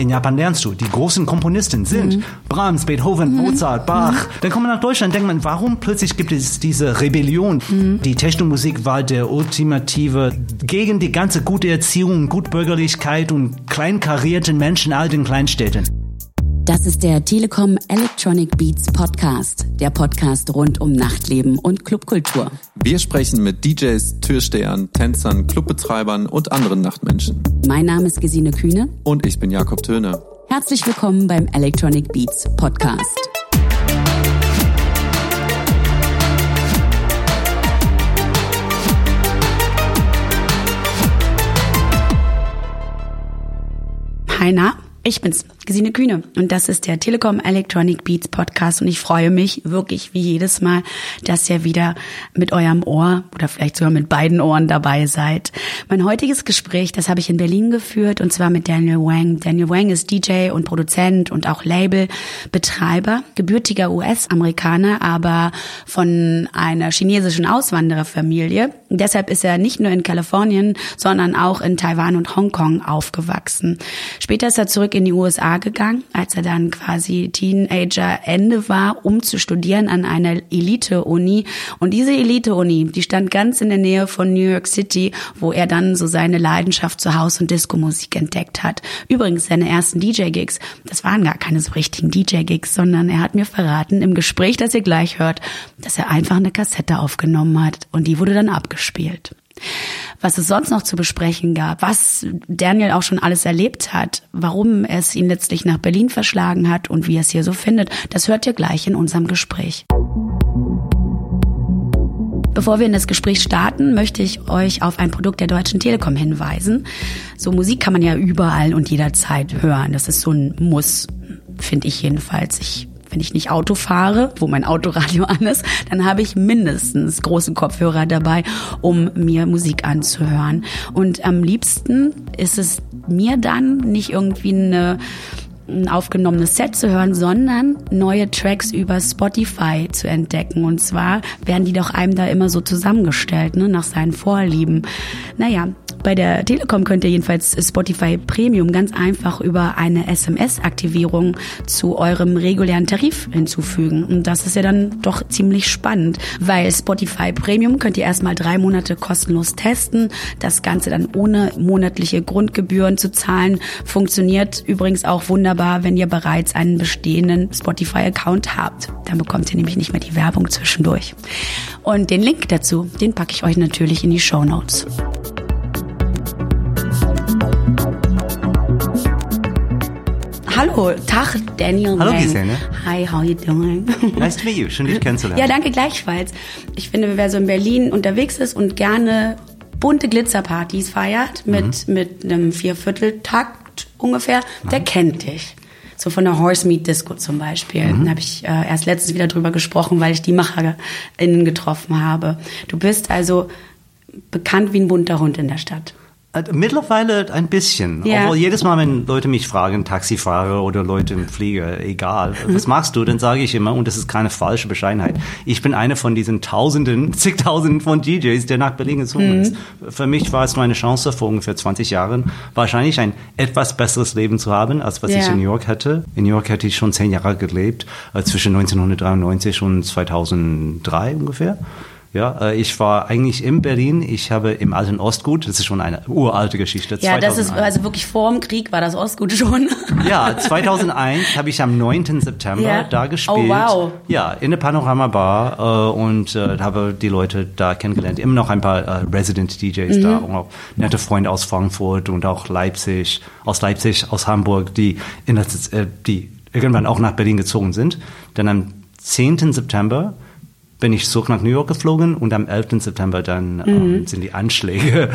in Japan lernst du, die großen Komponisten sind Brahms, Beethoven, Mozart, Bach. Dann kommen wir nach Deutschland und denkt man, warum plötzlich gibt es diese Rebellion? Die Technomusik war der ultimative gegen die ganze gute Erziehung, Gutbürgerlichkeit und kleinkarierten Menschen in all den Kleinstädten. Das ist der Telekom Electronic Beats Podcast, der Podcast rund um Nachtleben und Clubkultur. Wir sprechen mit DJs, Türstehern, Tänzern, Clubbetreibern und anderen Nachtmenschen. Mein Name ist Gesine Kühne. Und ich bin Jakob Töne. Herzlich willkommen beim Electronic Beats Podcast. Hi, na? Ich bin's, Gesine Kühne, und das ist der Telekom Electronic Beats Podcast und ich freue mich wirklich wie jedes Mal, dass ihr wieder mit eurem Ohr oder vielleicht sogar mit beiden Ohren dabei seid. Mein heutiges Gespräch, das habe ich in Berlin geführt und zwar mit Daniel Wang. Daniel Wang ist DJ und Produzent und auch Labelbetreiber, gebürtiger US-Amerikaner, aber von einer chinesischen Auswandererfamilie. Deshalb ist er nicht nur in Kalifornien, sondern auch in Taiwan und Hongkong aufgewachsen. Später ist er zurück in die USA gegangen, als er dann quasi Teenager-Ende war, um zu studieren an einer Elite-Uni. Und diese Elite-Uni, die stand ganz in der Nähe von New York City, wo er dann so seine Leidenschaft zur House- und Disco-Musik entdeckt hat. Übrigens, seine ersten DJ-Gigs, das waren gar keine so richtigen DJ-Gigs, sondern er hat mir verraten im Gespräch, das ihr gleich hört, dass er einfach eine Kassette aufgenommen hat und die wurde dann abgespielt. Was es sonst noch zu besprechen gab, was Daniel auch schon alles erlebt hat, warum es ihn letztlich nach Berlin verschlagen hat und wie er es hier so findet, das hört ihr gleich in unserem Gespräch. Bevor wir in das Gespräch starten, möchte ich euch auf ein Produkt der Deutschen Telekom hinweisen. So Musik kann man ja überall und jederzeit hören. Das ist so ein Muss, finde ich jedenfalls. Wenn ich nicht Auto fahre, wo mein Autoradio an ist, dann habe ich mindestens großen Kopfhörer dabei, um mir Musik anzuhören. Und am liebsten ist es mir dann nicht irgendwie ein aufgenommenes Set zu hören, sondern neue Tracks über Spotify zu entdecken. Und zwar werden die doch einem da immer so zusammengestellt, ne, nach seinen Vorlieben. Naja, bei der Telekom könnt ihr jedenfalls Spotify Premium ganz einfach über eine SMS-Aktivierung zu eurem regulären Tarif hinzufügen. Und das ist ja dann doch ziemlich spannend, weil Spotify Premium könnt ihr erstmal 3 Monate kostenlos testen. Das Ganze dann ohne monatliche Grundgebühren zu zahlen. Funktioniert übrigens auch wunderbar, wenn ihr bereits einen bestehenden Spotify-Account habt. Dann bekommt ihr nämlich nicht mehr die Werbung zwischendurch. Und den Link dazu, den packe ich euch natürlich in die Shownotes. Hallo, Tag, Daniel Wang. Hallo, Gesine. Hi, how you doing? Nice to meet you, schön, dich kennenzulernen. Ja, danke gleichfalls. Ich finde, wer so in Berlin unterwegs ist und gerne bunte Glitzerpartys feiert mit einem 4/4-Takt, ungefähr, der kennt dich. So von der Horse Meat Disco zum Beispiel. Da habe ich erst letztens wieder drüber gesprochen, weil ich die MacherInnen getroffen habe. Du bist also bekannt wie ein bunter Hund in der Stadt. Mittlerweile ein bisschen. Ja. Obwohl jedes Mal, wenn Leute mich fragen, Taxifahrer oder Leute im Flieger, egal, was machst du, dann sage ich immer, und das ist keine falsche Bescheidenheit, ich bin einer von diesen Tausenden, zigtausenden von DJs, der nach Berlin gezogen ist. Für mich war es nur eine Chance, vor ungefähr 20 Jahren wahrscheinlich ein etwas besseres Leben zu haben, als was ich in New York hatte. In New York hätte ich schon 10 Jahre gelebt, zwischen 1993 und 2003 ungefähr. Ja, ich war eigentlich in Berlin, ich habe im alten Ostgut, das ist schon eine uralte Geschichte. Ja, 2001. Das ist also wirklich vor dem Krieg war das Ostgut schon. Ja, 2001 habe ich am 9. September da gespielt. Oh, wow. Ja, in der Panorama Bar und habe die Leute da kennengelernt. Immer noch ein paar Resident DJs da und auch nette Freunde aus Frankfurt und auch Leipzig, aus Hamburg, die irgendwann auch nach Berlin gezogen sind. Dann am 10. September bin ich zurück nach New York geflogen und am 11. September dann sind die Anschläge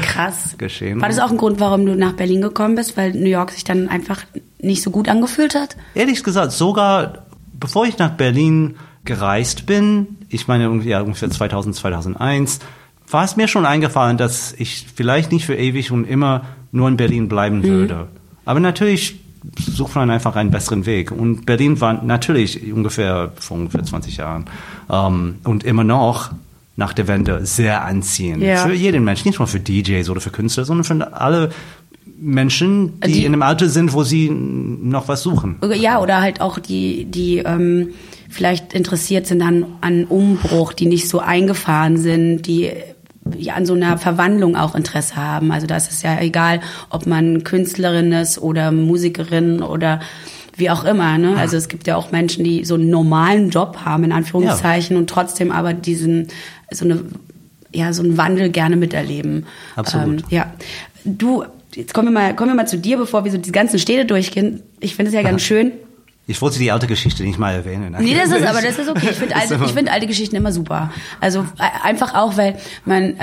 geschehen. War das auch ein Grund, warum du nach Berlin gekommen bist, weil New York sich dann einfach nicht so gut angefühlt hat? Ehrlich gesagt, sogar bevor ich nach Berlin gereist bin, ich meine ungefähr 2000, 2001, war es mir schon eingefallen, dass ich vielleicht nicht für ewig und immer nur in Berlin bleiben würde. Aber natürlich sucht man einfach einen besseren Weg. Und Berlin war natürlich vor ungefähr 20 Jahren und immer noch nach der Wende sehr anziehend. Ja. Für jeden Menschen, nicht nur für DJs oder für Künstler, sondern für alle Menschen, die in einem Alter sind, wo sie noch was suchen. Ja, oder halt auch die vielleicht interessiert sind an Umbruch, die nicht so eingefahren sind, die ja an so einer Verwandlung auch Interesse haben. Also da ist es ja egal, ob man Künstlerin ist oder Musikerin oder wie auch immer, ne? Also es gibt ja auch Menschen, die so einen normalen Job haben, in Anführungszeichen, und trotzdem aber so einen Wandel gerne miterleben. Absolut. Ja. Du, jetzt kommen wir mal zu dir, bevor wir so die ganzen Städte durchgehen. Ich finde es ja ganz schön. Ich wollte die alte Geschichte nicht mal erwähnen. Nee, das ist okay. Ich finde alte Geschichten immer super. Also einfach auch, weil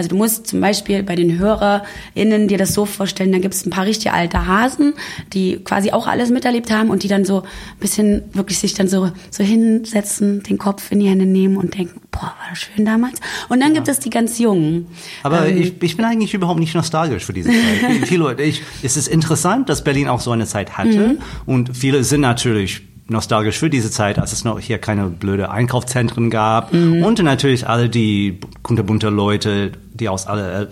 du musst zum Beispiel bei den HörerInnen dir das so vorstellen, da gibt es ein paar richtig alte Hasen, die quasi auch alles miterlebt haben und die dann so ein bisschen wirklich sich dann so hinsetzen, den Kopf in die Hände nehmen und denken, boah, war das schön damals. Und dann gibt es die ganz Jungen. Aber ich bin eigentlich überhaupt nicht nostalgisch für diese Zeit. Es ist interessant, dass Berlin auch so eine Zeit hatte und viele sind natürlich nostalgisch für diese Zeit, als es noch hier keine blöde Einkaufszentren gab und natürlich alle die kunterbunte Leute, die aus aller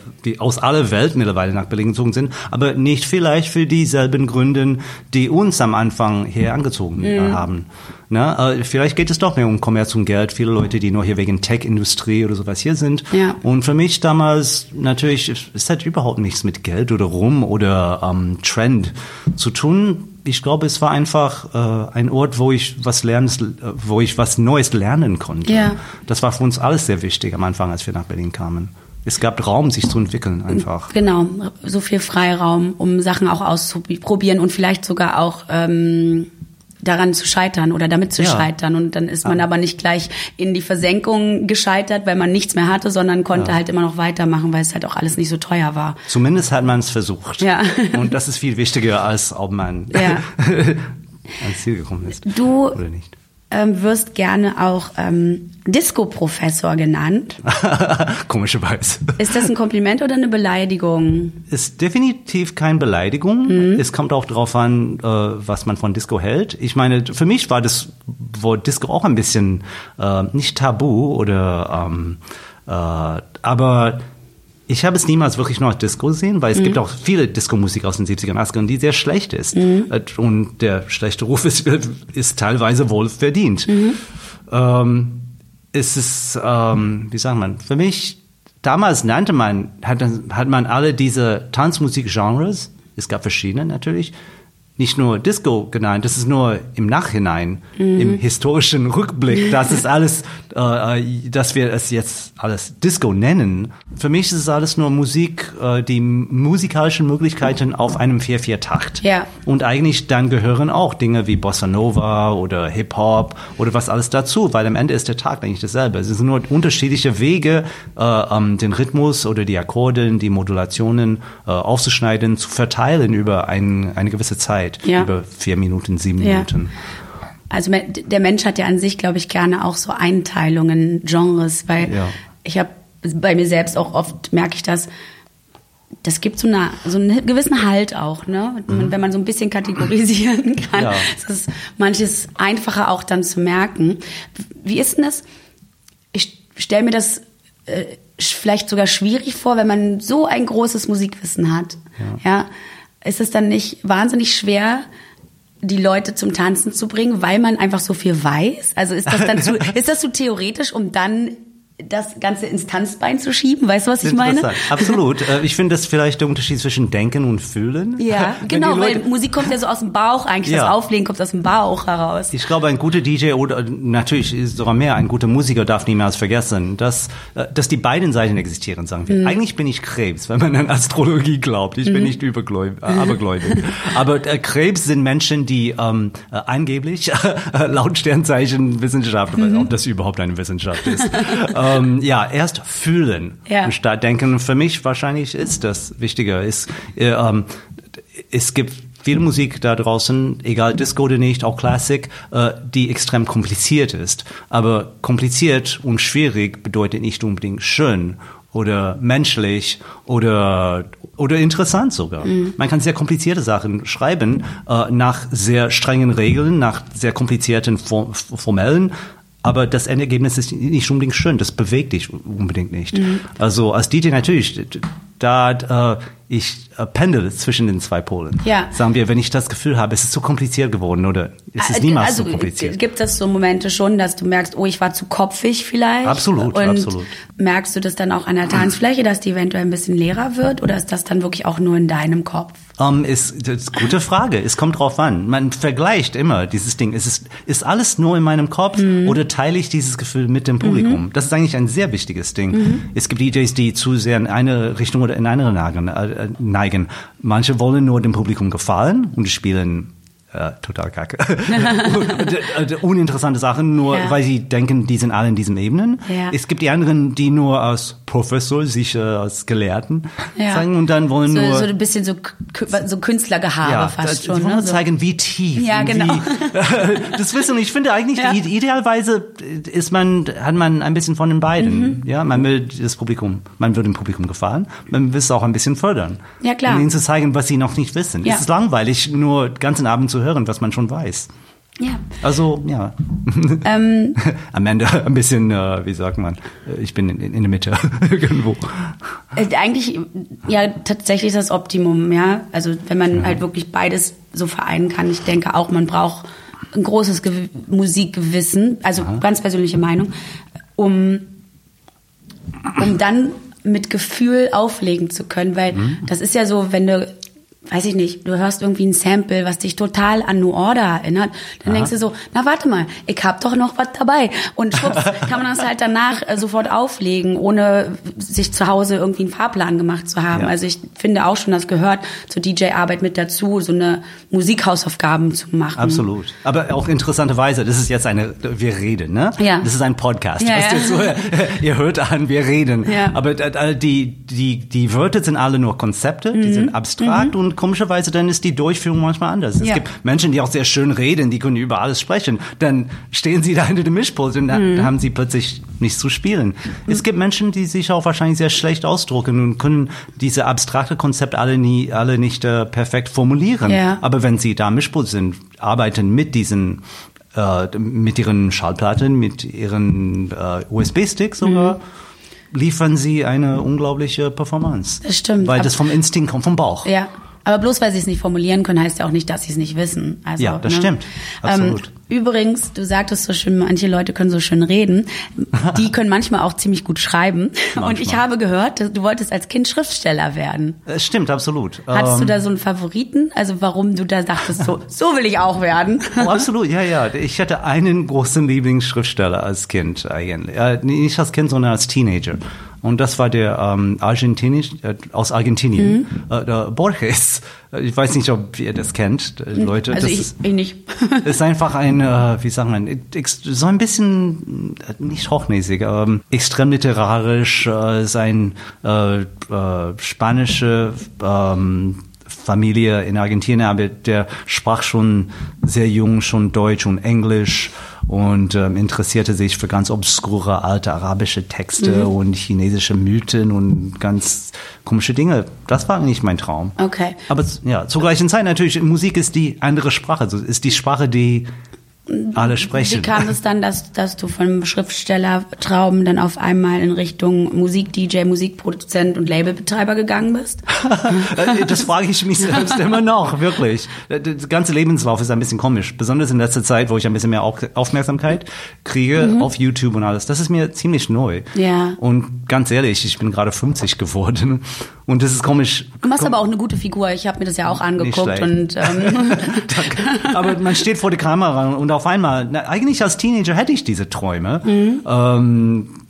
Welt mittlerweile nach Berlin gezogen sind, aber nicht vielleicht für dieselben Gründe, die uns am Anfang hier angezogen haben. Na, vielleicht geht es doch mehr um Kommerz und Geld. Viele Leute, die nur hier wegen Tech-Industrie oder sowas hier sind. Ja. Und für mich damals natürlich, es hat überhaupt nichts mit Geld oder Ruhm oder Trend zu tun. Ich glaube, es war einfach ein Ort, wo ich was Neues lernen konnte. Ja. Das war für uns alles sehr wichtig am Anfang, als wir nach Berlin kamen. Es gab Raum, sich zu entwickeln einfach. Genau, so viel Freiraum, um Sachen auch auszuprobieren und vielleicht sogar auch daran zu scheitern oder damit zu scheitern. Und dann ist man aber nicht gleich in die Versenkung gescheitert, weil man nichts mehr hatte, sondern konnte halt immer noch weitermachen, weil es halt auch alles nicht so teuer war. Zumindest hat man es versucht. Ja. Und das ist viel wichtiger, als ob man ans Ziel gekommen ist. Du oder nicht. Wirst gerne auch Disco-Professor genannt. Komischerweise. Ist das ein Kompliment oder eine Beleidigung? Ist definitiv keine Beleidigung. Es kommt auch darauf an, was man von Disco hält. Ich meine, für mich war das Wort Disco auch ein bisschen nicht tabu oder aber ich habe es niemals wirklich noch Disco gesehen, weil es gibt auch viele Disco-Musik aus den 70ern und 80ern, die sehr schlecht ist. Und der schlechte Ruf ist teilweise wohl verdient. Es ist, wie sagt man, für mich, damals hat man alle diese Tanzmusik-Genres, es gab verschiedene natürlich, nicht nur Disco genannt, das ist nur im Nachhinein, im historischen Rückblick, das ist alles, dass wir es jetzt alles Disco nennen. Für mich ist es alles nur Musik, die musikalischen Möglichkeiten auf einem 4/4-Takt. Ja. Und eigentlich dann gehören auch Dinge wie Bossa Nova oder Hip-Hop oder was alles dazu, weil am Ende ist der Takt eigentlich dasselbe. Es sind nur unterschiedliche Wege, den Rhythmus oder die Akkorde, die Modulationen aufzuschneiden, zu verteilen über eine gewisse Zeit. Über 4 Minuten, 7 Minuten. Also der Mensch hat ja an sich, glaube ich, gerne auch so Einteilungen, Genres, weil ich habe bei mir selbst auch oft, merke ich das, das gibt so einen gewissen Halt auch, ne? Wenn man so ein bisschen kategorisieren kann, ist es manches einfacher auch dann zu merken. Wie ist denn das? Ich stelle mir das vielleicht sogar schwierig vor, wenn man so ein großes Musikwissen hat, ja? Ist es dann nicht wahnsinnig schwer, die Leute zum Tanzen zu bringen, weil man einfach so viel weiß? Also ist das zu theoretisch, um dann das Ganze ins Tanzbein zu schieben? Weißt du, was ich meine? Absolut. Ich finde das vielleicht der Unterschied zwischen Denken und Fühlen. Ja, genau, weil Musik kommt ja so aus dem Bauch eigentlich. Das Auflegen kommt aus dem Bauch heraus. Ich glaube, ein guter DJ oder natürlich sogar mehr, ein guter Musiker darf niemals vergessen, dass die beiden Seiten existieren, sagen wir. Eigentlich bin ich Krebs, wenn man an Astrologie glaubt. Ich bin nicht abergläubig. Aber Krebs sind Menschen, die angeblich laut Sternzeichen Wissenschaft, ob das überhaupt eine Wissenschaft ist, erst fühlen statt denken. Für mich wahrscheinlich ist das wichtiger. Es gibt viel Musik da draußen, egal Disco oder nicht, auch Klassik, die extrem kompliziert ist. Aber kompliziert und schwierig bedeutet nicht unbedingt schön oder menschlich oder interessant sogar. Man kann sehr komplizierte Sachen schreiben, nach sehr strengen Regeln, nach sehr komplizierten formellen. Aber das Endergebnis ist nicht unbedingt schön, das bewegt dich unbedingt nicht. Also als DJ natürlich, da ich pendel zwischen den zwei Polen. Ja. Sagen wir, wenn ich das Gefühl habe, es ist zu kompliziert geworden oder es ist niemals zu kompliziert. Gibt es so Momente schon, dass du merkst, oh, ich war zu kopfig vielleicht? Absolut, und absolut. Merkst du das dann auch an der Tanzfläche, dass die eventuell ein bisschen leerer wird oder ist das dann wirklich auch nur in deinem Kopf? Das ist eine gute Frage. Es kommt drauf an. Man vergleicht immer dieses Ding. Ist alles nur in meinem Kopf oder teile ich dieses Gefühl mit dem Publikum? Das ist eigentlich ein sehr wichtiges Ding. Es gibt DJs, die zu sehr in eine Richtung oder in andere neigen. Manche wollen nur dem Publikum gefallen und spielen total kacke. Uninteressante Sachen, nur weil sie denken, die sind alle in diesen Ebenen. Ja. Es gibt die anderen, die nur als Professor, als Gelehrten zeigen und dann wollen nur... So ein bisschen so Künstlergehabe fast schon. Die wollen zeigen, wie tief. Ja, genau. Das Wissen, ich finde eigentlich, idealerweise hat man ein bisschen von den beiden. Mhm. Ja, man will dem Publikum gefallen, man will es auch ein bisschen fördern. Ja, klar. Um ihnen zu zeigen, was sie noch nicht wissen. Ja. Es ist langweilig, nur den ganzen Abend zu hören, was man schon weiß. Ja. Also, ja. Am Ende ein bisschen, wie sagt man, ich bin in der Mitte irgendwo. Eigentlich, ja, tatsächlich das Optimum, ja. Also, wenn man halt wirklich beides so vereinen kann. Ich denke auch, man braucht ein großes Musikgewissen, also ganz persönliche Meinung, um dann mit Gefühl auflegen zu können. Weil das ist ja so, wenn du... Weiß ich nicht, du hörst irgendwie ein Sample, was dich total an New Order erinnert, dann denkst du so, na warte mal, ich hab doch noch was dabei. Und schwupps, kann man das halt danach sofort auflegen, ohne sich zu Hause irgendwie einen Fahrplan gemacht zu haben. Ja. Also ich finde auch schon, das gehört zur DJ-Arbeit mit dazu, so eine Musikhausaufgaben zu machen. Absolut. Aber auch interessanterweise, das ist jetzt wir reden, ne? Ja. Das ist ein Podcast. Ja, ja. So, ihr hört an, wir reden. Ja. Aber die Wörter sind alle nur Konzepte, die sind abstrakt und komischerweise, dann ist die Durchführung manchmal anders. Es gibt Menschen, die auch sehr schön reden, die können über alles sprechen. Dann stehen sie da hinter dem Mischpult und dann haben sie plötzlich nichts zu spielen. Es gibt Menschen, die sich auch wahrscheinlich sehr schlecht ausdrucken und können diese abstrakte Konzepte alle nicht perfekt formulieren. Yeah. Aber wenn sie da am Mischpult sind, arbeiten mit ihren Schallplatten, mit ihren USB-Sticks sogar, liefern sie eine unglaubliche Performance. Das stimmt. Weil das vom Instinkt kommt, vom Bauch. Ja. Aber bloß, weil sie es nicht formulieren können, heißt ja auch nicht, dass sie es nicht wissen. Also, ja, das stimmt. Absolut. Übrigens, du sagtest so schön, manche Leute können so schön reden. Die können manchmal auch ziemlich gut schreiben. Manchmal. Und ich habe gehört, du wolltest als Kind Schriftsteller werden. Das stimmt, absolut. Hattest du da so einen Favoriten? Also warum du da dachtest, so will ich auch werden? Oh, absolut, ja. Ich hatte einen großen Lieblingsschriftsteller als Kind eigentlich. Nicht als Kind, sondern als Teenager. Und das war der aus Argentinien, der Borges. Ich weiß nicht, ob ihr das kennt, Leute. Also ich nicht. Ist einfach ein, wie sagt man, so ein bisschen, nicht hochnäsig, extrem literarisch, sein spanische Familie in Argentinien, aber der sprach schon sehr jung, schon Deutsch und Englisch und interessierte sich für ganz obskure alte arabische Texte und chinesische Mythen und ganz komische Dinge. Das war eigentlich mein Traum. Okay. Aber ja, zur gleichen Zeit natürlich, Musik ist die andere Sprache, ist die Sprache, die alle sprechen. Wie kam es dann, dass du vom Schriftstellertraum dann auf einmal in Richtung Musik-DJ, Musikproduzent und Labelbetreiber gegangen bist? Das frage ich mich selbst immer noch, wirklich. Das ganze Lebenslauf ist ein bisschen komisch, besonders in letzter Zeit, wo ich ein bisschen mehr Aufmerksamkeit kriege auf YouTube und alles. Das ist mir ziemlich neu. Ja. Und ganz ehrlich, ich bin gerade 50 geworden. Und das ist komisch. Du machst aber auch eine gute Figur. Ich habe mir das ja auch angeguckt. Und aber man steht vor der Kamera und auf einmal, eigentlich als Teenager hätte ich diese Träume.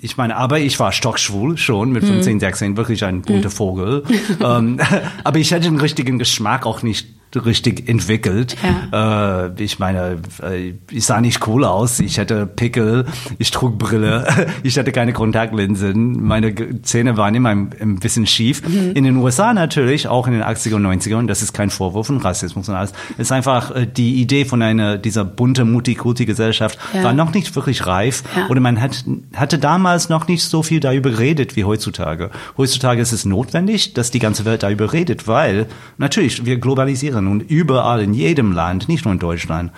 Ich meine, aber ich war stockschwul schon mit 15, 16, wirklich ein bunter Vogel. Aber ich hätte den richtigen Geschmack auch nicht richtig entwickelt. Ja. Ich meine, ich sah nicht cool aus. Ich hatte Pickel, ich trug Brille, ich hatte keine Kontaktlinsen. Meine Zähne waren immer ein bisschen schief. In den USA natürlich, auch in den 80er und 90ern, das ist kein Vorwurf von Rassismus und alles. Es ist einfach die Idee von dieser bunten, Multikulti-Gesellschaft war noch nicht wirklich reif. Ja. Oder man hatte damals noch nicht so viel darüber geredet wie heutzutage. Heutzutage ist es notwendig, dass die ganze Welt darüber redet, weil natürlich wir globalisieren. Und überall in jedem Land, nicht nur in Deutschland,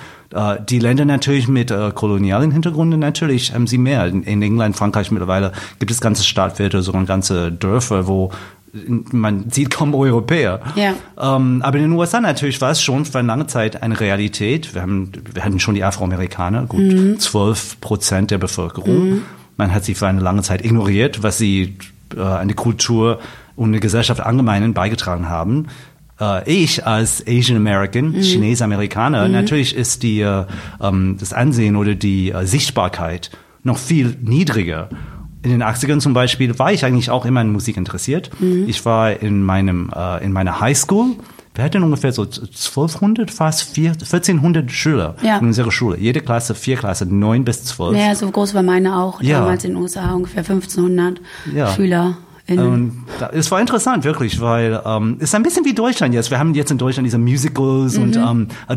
die Länder natürlich mit kolonialen Hintergründen, natürlich haben sie mehr. In England, Frankreich mittlerweile gibt es ganze Stadtviertel, sogar ganze Dörfer, wo man sieht kaum Europäer. Ja. Aber in den USA natürlich war es schon für eine lange Zeit eine Realität. Wir hatten schon die Afroamerikaner, gut 12% der Bevölkerung. Mhm. Man hat sie für eine lange Zeit ignoriert, was sie an die Kultur und eine Gesellschaft allgemein beigetragen haben. Ich als Asian American, Chinesisch-Amerikaner, natürlich ist das Ansehen oder die Sichtbarkeit noch viel niedriger. In den 80ern zum Beispiel war ich eigentlich auch immer in Musik interessiert. Mhm. Ich war in meiner Highschool. Wir hatten ungefähr so 1200, fast 1400 Schüler in unserer Schule. Jede Klasse, 4 Klassen, 9 bis 12. Ja, so groß war meine auch. Damals in den USA ungefähr 1500 Schüler. Es war interessant, wirklich, weil es ist ein bisschen wie Deutschland jetzt. Wir haben jetzt in Deutschland diese Musicals und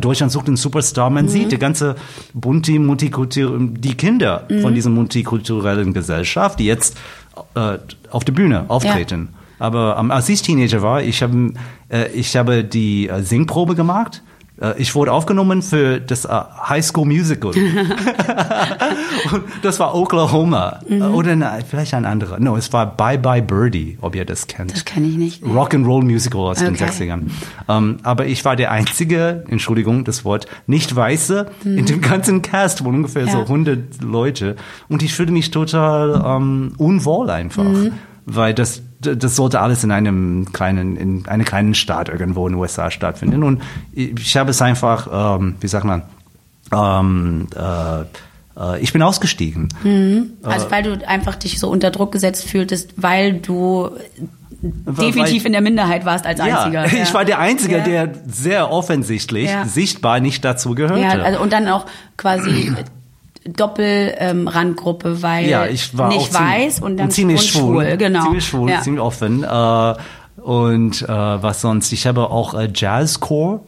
Deutschland sucht einen Superstar. Man sieht die ganze bunte Multikultur, die Kinder von dieser multikulturellen Gesellschaft, die jetzt auf der Bühne auftreten. Ja. Aber als ich Teenager war, ich habe die Singprobe gemacht. Ich wurde aufgenommen für das High School Musical. Und das war Oklahoma. Oder vielleicht ein anderer. No, es war Bye Bye Birdie, ob ihr das kennt. Das kenne ich nicht. Rock'n'Roll Musical aus den 60ern. Aber ich war der einzige, Entschuldigung, das Wort, nicht Weiße in dem ganzen Cast, wo ungefähr so 100 Leute. Und ich fühlte mich total unwohl einfach. Weil das sollte alles in einem kleinen Staat irgendwo in den USA stattfinden. Und ich habe es einfach, ich bin ausgestiegen. Also weil du einfach dich so unter Druck gesetzt fühltest, weil du definitiv in der Minderheit warst als Einziger. Ja. Ich war der Einzige, der sehr offensichtlich, sichtbar nicht dazu gehörte. Ja, also und dann auch quasi Doppelrandgruppe, weil ich war nicht weiß und dann ziemlich schwul. Genau. Ziemlich schwul, ziemlich offen. Was sonst? Ich habe auch Jazzchoir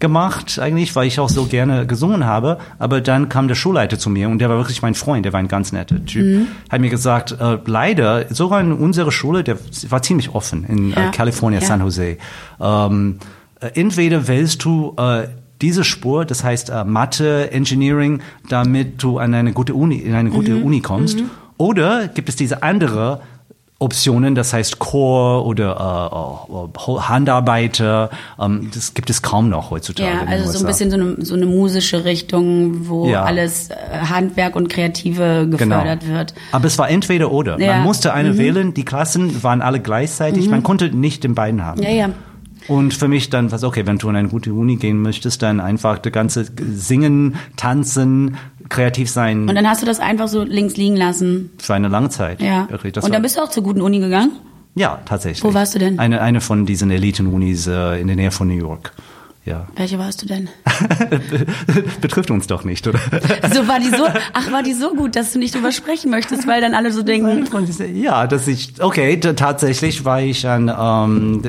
gemacht eigentlich, weil ich auch so gerne gesungen habe. Aber dann kam der Schulleiter zu mir und der war wirklich mein Freund, der war ein ganz netter Typ. Hat mir gesagt, leider, sogar in unserer Schule, der war ziemlich offen in Kalifornien, San Jose. Entweder wählst du diese Spur, das heißt Mathe, Engineering, damit du an eine gute Uni, kommst. Oder gibt es diese andere Optionen, das heißt Chor oder Handarbeiter, das gibt es kaum noch heutzutage. Ja, also so ein bisschen so eine musische Richtung, wo alles Handwerk und Kreative gefördert wird. Aber es war entweder oder. Man musste eine wählen, die Klassen waren alle gleichzeitig, man konnte nicht den beiden haben. Ja, ja. Und für mich dann was, okay, wenn du in eine gute Uni gehen möchtest, dann einfach das ganze Singen, Tanzen, kreativ sein. Und dann hast du das einfach so links liegen lassen. Für eine lange Zeit. Ja. Und dann bist du auch zur guten Uni gegangen? Ja, tatsächlich. Wo warst du denn? Eine von diesen Eliten-Unis in der Nähe von New York. Ja. Welche warst du denn? Betrifft uns doch nicht, oder? War die so gut, dass du nicht drüber sprechen möchtest, weil dann alle so denken. Ja, tatsächlich war ich an,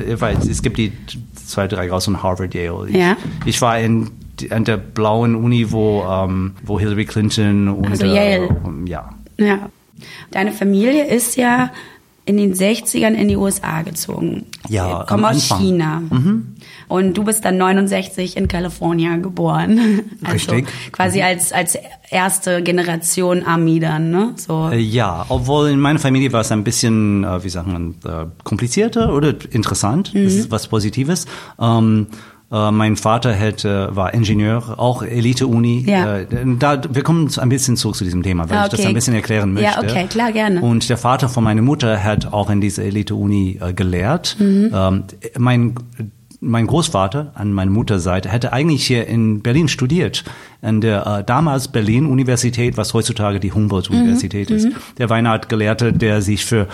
es gibt die 2, 3 raus von Harvard, Yale. Ich war an der blauen Uni, wo Hillary Clinton und also Yale. Ja. Deine Familie ist ja in den 60ern in die USA gezogen. Ja, komm aus China. Und du bist dann 69 in Kalifornien geboren. Also quasi als erste Generation Ami dann, ne? So. Ja, obwohl in meiner Familie war es ein bisschen, komplizierter oder interessant. Das ist was Positives. Mein Vater war Ingenieur, auch Elite-Uni. Wir kommen ein bisschen zurück zu diesem Thema, weil ich das ein bisschen erklären möchte. Ja, okay, klar, gerne. Und der Vater von meiner Mutter hat auch in dieser Elite-Uni gelehrt. Mein Großvater an meiner Mutterseite hätte eigentlich hier in Berlin studiert, an der damals Berlin-Universität, was heutzutage die Humboldt-Universität ist. Der war eine Art Gelehrter, der sich für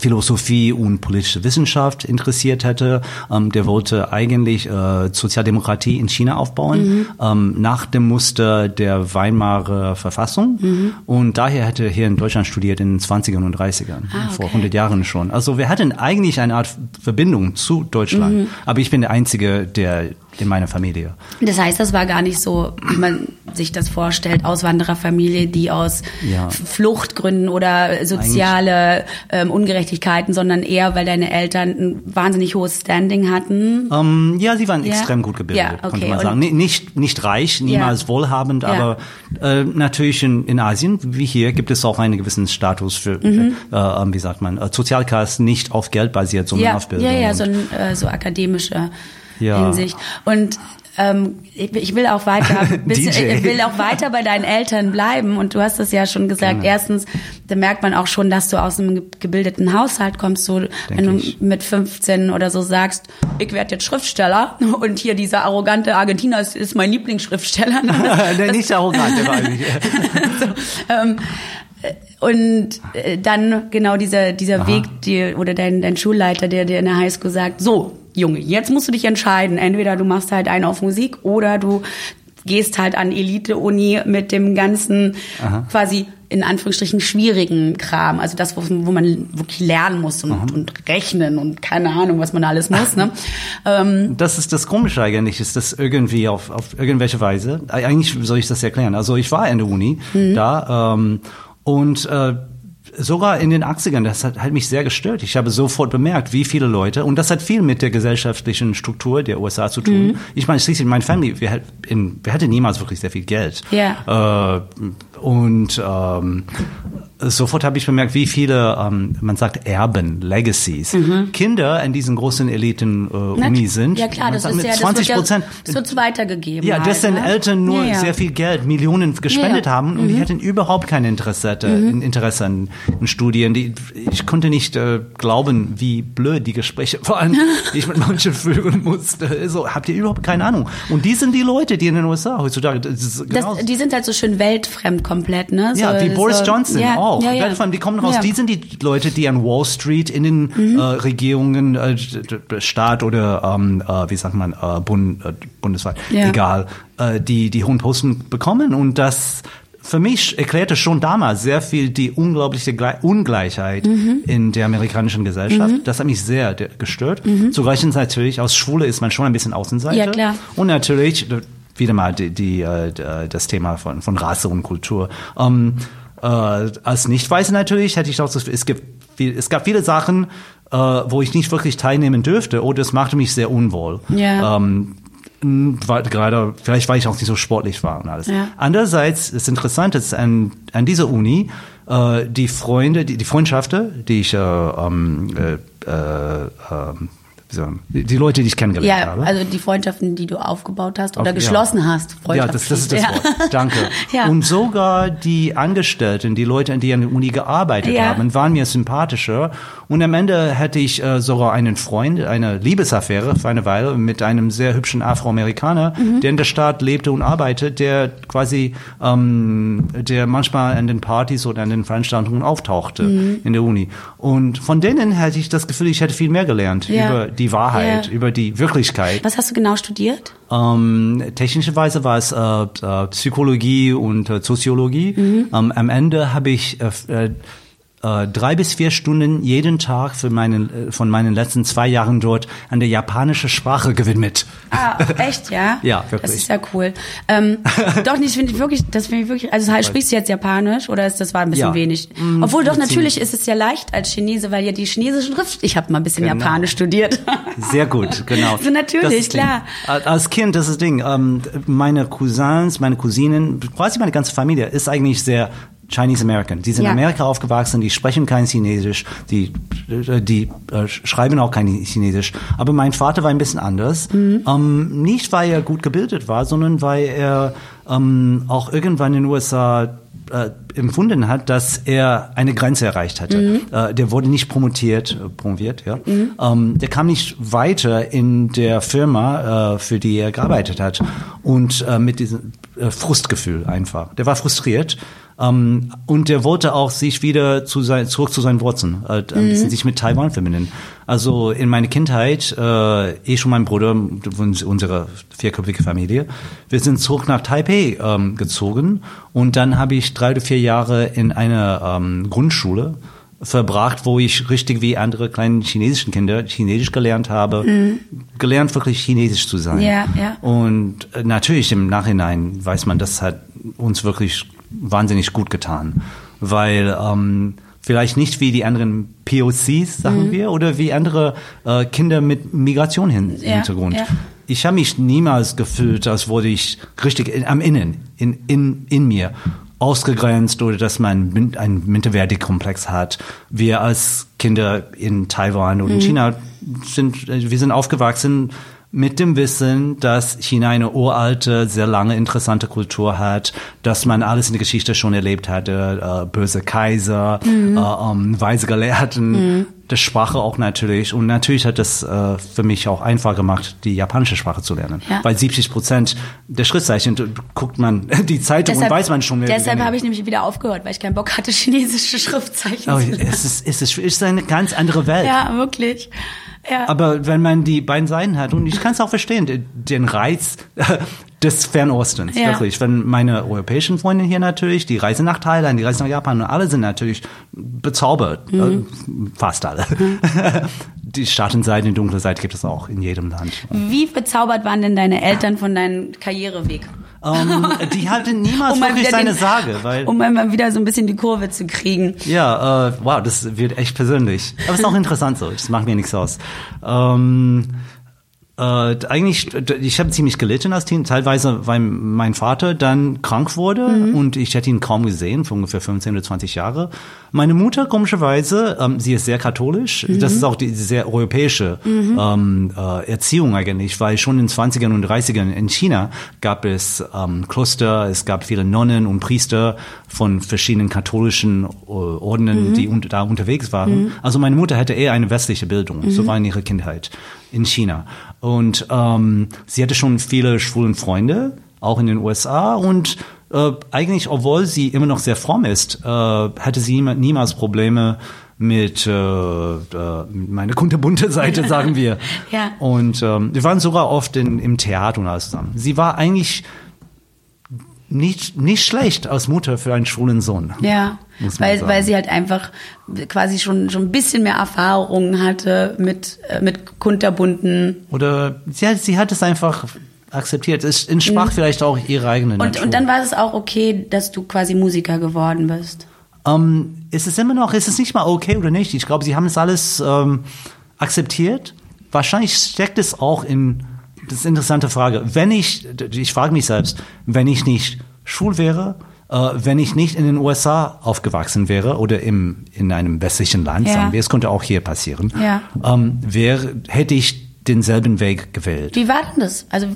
Philosophie und politische Wissenschaft interessiert hätte. Der wollte eigentlich Sozialdemokratie in China aufbauen, nach dem Muster der Weimarer Verfassung. Und daher hätte er hier in Deutschland studiert in den 20ern und 30ern, vor 100 Jahren schon. Also wir hatten eigentlich eine Art Verbindung zu Deutschland. Aber ich bin der Einzige, der in meiner Familie. Das heißt, das war gar nicht so, wie man sich das vorstellt, Auswandererfamilie, die aus Fluchtgründen oder soziale Ungerechtigkeiten, sondern eher, weil deine Eltern ein wahnsinnig hohes Standing hatten. Ja, sie waren extrem gut gebildet, konnte man sagen. Nicht reich, niemals wohlhabend, aber natürlich in Asien, wie hier, gibt es auch einen gewissen Status für, wie sagt man, Sozialkasten, nicht auf Geld basiert, sondern auf Bildung. Ja, so akademische Hinsicht. Und ich will auch weiter, bei deinen Eltern bleiben. Und du hast es ja schon gesagt. Genau. Erstens, da merkt man auch schon, dass du aus einem gebildeten Haushalt kommst. So, wenn du mit 15 oder so sagst, ich werde jetzt Schriftsteller und hier dieser arrogante Argentiner ist mein Lieblingsschriftsteller. Nicht arrogant, der war eigentlich. Und dann genau dieser Weg, oder dein Schulleiter, der dir in der Highschool sagt, so, Junge, jetzt musst du dich entscheiden. Entweder du machst halt einen auf Musik oder du gehst halt an Elite-Uni mit dem ganzen quasi in Anführungsstrichen schwierigen Kram. Also das, wo man wirklich lernen muss und rechnen und keine Ahnung, was man alles muss. Ne? Das ist das Komische eigentlich, ist das irgendwie auf irgendwelche Weise, eigentlich soll ich das erklären. Also ich war in der Uni da und sogar in den 80ern, das hat mich sehr gestört. Ich habe sofort bemerkt, wie viele Leute, und das hat viel mit der gesellschaftlichen Struktur der USA zu tun. Ich meine, schließlich meine Family, wir hatten niemals wirklich sehr viel Geld. Yeah. Sofort habe ich bemerkt, wie viele, man sagt Erben, Legacies, Kinder in diesen großen Eliten-Uni sind. Ja klar, das ist ja, 20%, das wird weitergegeben. Ja, dessen Eltern nur sehr viel Geld, Millionen gespendet haben und die hatten überhaupt kein Interesse an Studien. Ich konnte nicht glauben, wie blöd die Gespräche waren, die ich mit manchen führen musste. So, habt ihr überhaupt keine Ahnung. Und die sind die Leute, die in den USA heutzutage... die sind halt so schön weltfremd komplett, ne? So, ja, wie Boris Johnson auch. Oh, die kommen raus. Ja. Die sind die Leute, die an Wall Street in den Regierungen, Staat oder wie sagt man, bundesweit, egal, die hohen Posten bekommen. Und das für mich erklärte schon damals sehr viel die unglaubliche Ungleichheit in der amerikanischen Gesellschaft. Das hat mich sehr gestört. Zu gleichen Zeit natürlich, als Schwule ist man schon ein bisschen Außenseiter. Ja, klar. Und natürlich wieder mal das Thema von Rasse und Kultur. Als Nicht-Weiße natürlich hätte ich auch so viel. Es gab viele Sachen, wo ich nicht wirklich teilnehmen dürfte, oder es machte mich sehr unwohl. Yeah. Vielleicht weil ich auch nicht so sportlich war und alles. Yeah. Andererseits, das Interessante ist an dieser Uni, die Freundschaften, die ich die Leute, die ich kennengelernt habe. Ja, also die Freundschaften, die du aufgebaut hast oder geschlossen hast. Ja, das ist das Wort. Danke. Und sogar die Angestellten, die Leute, die an der Uni gearbeitet haben, waren mir sympathischer. Und am Ende hatte ich sogar einen Freund, eine Liebesaffäre für eine Weile mit einem sehr hübschen Afroamerikaner, der in der Stadt lebte und arbeitete, der quasi, der manchmal an den Partys oder an den Veranstaltungen auftauchte in der Uni. Und von denen hätte ich das Gefühl, ich hätte viel mehr gelernt über die Wahrheit, über die Wirklichkeit. Was hast du genau studiert? Technischerweise war es Psychologie und Soziologie. Am Ende habe ich 3 bis 4 Stunden jeden Tag von meinen letzten 2 Jahren dort an der japanischen Sprache gewidmet. Ah, echt, ja? Ja, wirklich. Das ist ja cool. Doch, nicht, das finde ich wirklich, also sprichst du jetzt Japanisch oder ist das war ein bisschen wenig? Obwohl doch, natürlich ist es ja leicht als Chinese, weil ja die chinesischen Schrift, ich habe mal ein bisschen Japanisch studiert. Sehr gut, genau. So natürlich, klar. Als Kind, das ist das Ding, meine Cousins, meine Cousinen, quasi meine ganze Familie ist eigentlich sehr Chinese American. Die sind in Amerika aufgewachsen, die sprechen kein Chinesisch, die schreiben auch kein Chinesisch. Aber mein Vater war ein bisschen anders. Nicht, weil er gut gebildet war, sondern weil er auch irgendwann in den USA empfunden hat, dass er eine Grenze erreicht hatte. Der wurde nicht promoviert. Ja. Der kam nicht weiter in der Firma, für die er gearbeitet hat. Und mit diesem Frustgefühl einfach. Der war frustriert. Und der wollte auch sich wieder zurück zu seinen Wurzeln, sich mit Taiwan verbinden. Also in meiner Kindheit, ich und mein Bruder, unsere vierköpfige Familie, wir sind zurück nach Taipei gezogen und dann habe ich 3 oder 4 Jahre in einer Grundschule verbracht, wo ich richtig wie andere kleinen chinesischen Kinder Chinesisch gelernt habe, gelernt wirklich Chinesisch zu sein. Ja, ja. Und natürlich im Nachhinein weiß man, das hat uns wirklich wahnsinnig gut getan, weil vielleicht nicht wie die anderen POCs, sagen wir, oder wie andere Kinder mit Migrationshintergrund. Ja, ja. Ich habe mich niemals gefühlt, als wurde ich richtig in mir ausgegrenzt oder dass man einen Minderwertigkomplex hat. Wir als Kinder in Taiwan oder in China sind aufgewachsen mit dem Wissen, dass China eine uralte, sehr lange interessante Kultur hat, dass man alles in der Geschichte schon erlebt hatte, böse Kaiser, weise Gelehrten, die Sprache auch natürlich. Und natürlich hat das für mich auch einfach gemacht, die japanische Sprache zu lernen. Ja. Weil 70% der Schriftzeichen, guckt man die Zeitung deshalb, und weiß man schon mehr. Deshalb habe ich nämlich wieder aufgehört, weil ich keinen Bock hatte, chinesische Schriftzeichen zu lernen. Es ist eine ganz andere Welt. Ja, wirklich. Ja. Aber wenn man die beiden Seiten hat, und ich kann es auch verstehen, den Reiz des Fernostens, wirklich. Wenn meine europäischen Freunde hier natürlich, die Reise nach Thailand, die Reise nach Japan, und alle sind natürlich bezaubert, fast alle. Die Schattenseite, die dunkle Seite gibt es auch in jedem Land. Wie bezaubert waren denn deine Eltern von deinem Karriereweg? Die hatten niemals wirklich seine Sage. Weil, um einmal wieder so ein bisschen die Kurve zu kriegen. Ja, wow, das wird echt persönlich. Aber es ist auch interessant so, das macht mir nichts aus. Eigentlich, ich habe ziemlich gelitten als Kind, teilweise weil mein Vater dann krank wurde und ich hätte ihn kaum gesehen, für ungefähr 15 oder 20 Jahre. Meine Mutter, komischerweise, sie ist sehr katholisch, das ist auch die sehr europäische Erziehung eigentlich, weil schon in den 20ern und 30ern in China gab es Kloster, es gab viele Nonnen und Priester von verschiedenen katholischen Ordnen, die da unterwegs waren. Also meine Mutter hatte eher eine westliche Bildung, so war in ihrer Kindheit in China. Und sie hatte schon viele schwulen Freunde, auch in den USA. Und eigentlich, obwohl sie immer noch sehr fromm ist, hatte sie niemals Probleme mit meiner kunterbunten Seite, sagen wir. Ja. Und wir waren sogar oft im Theater und alles zusammen. Sie war eigentlich nicht schlecht als Mutter für einen schwulen Sohn. Ja, weil sie halt einfach quasi schon ein bisschen mehr Erfahrungen hatte mit kunterbunten. Oder sie hat es einfach akzeptiert. Es entsprach vielleicht auch ihre eigene Natur. Und dann war es auch okay, dass du quasi Musiker geworden bist. Ist es nicht mal okay oder nicht? Ich glaube, sie haben es alles akzeptiert. Wahrscheinlich steckt es auch in. Das ist eine interessante Frage. Ich frage mich selbst, wenn ich nicht schwul wäre, wenn ich nicht in den USA aufgewachsen wäre oder in einem westlichen Land, sagen wir, es könnte auch hier passieren, hätte ich denselben Weg gewählt. Wie war denn das? Also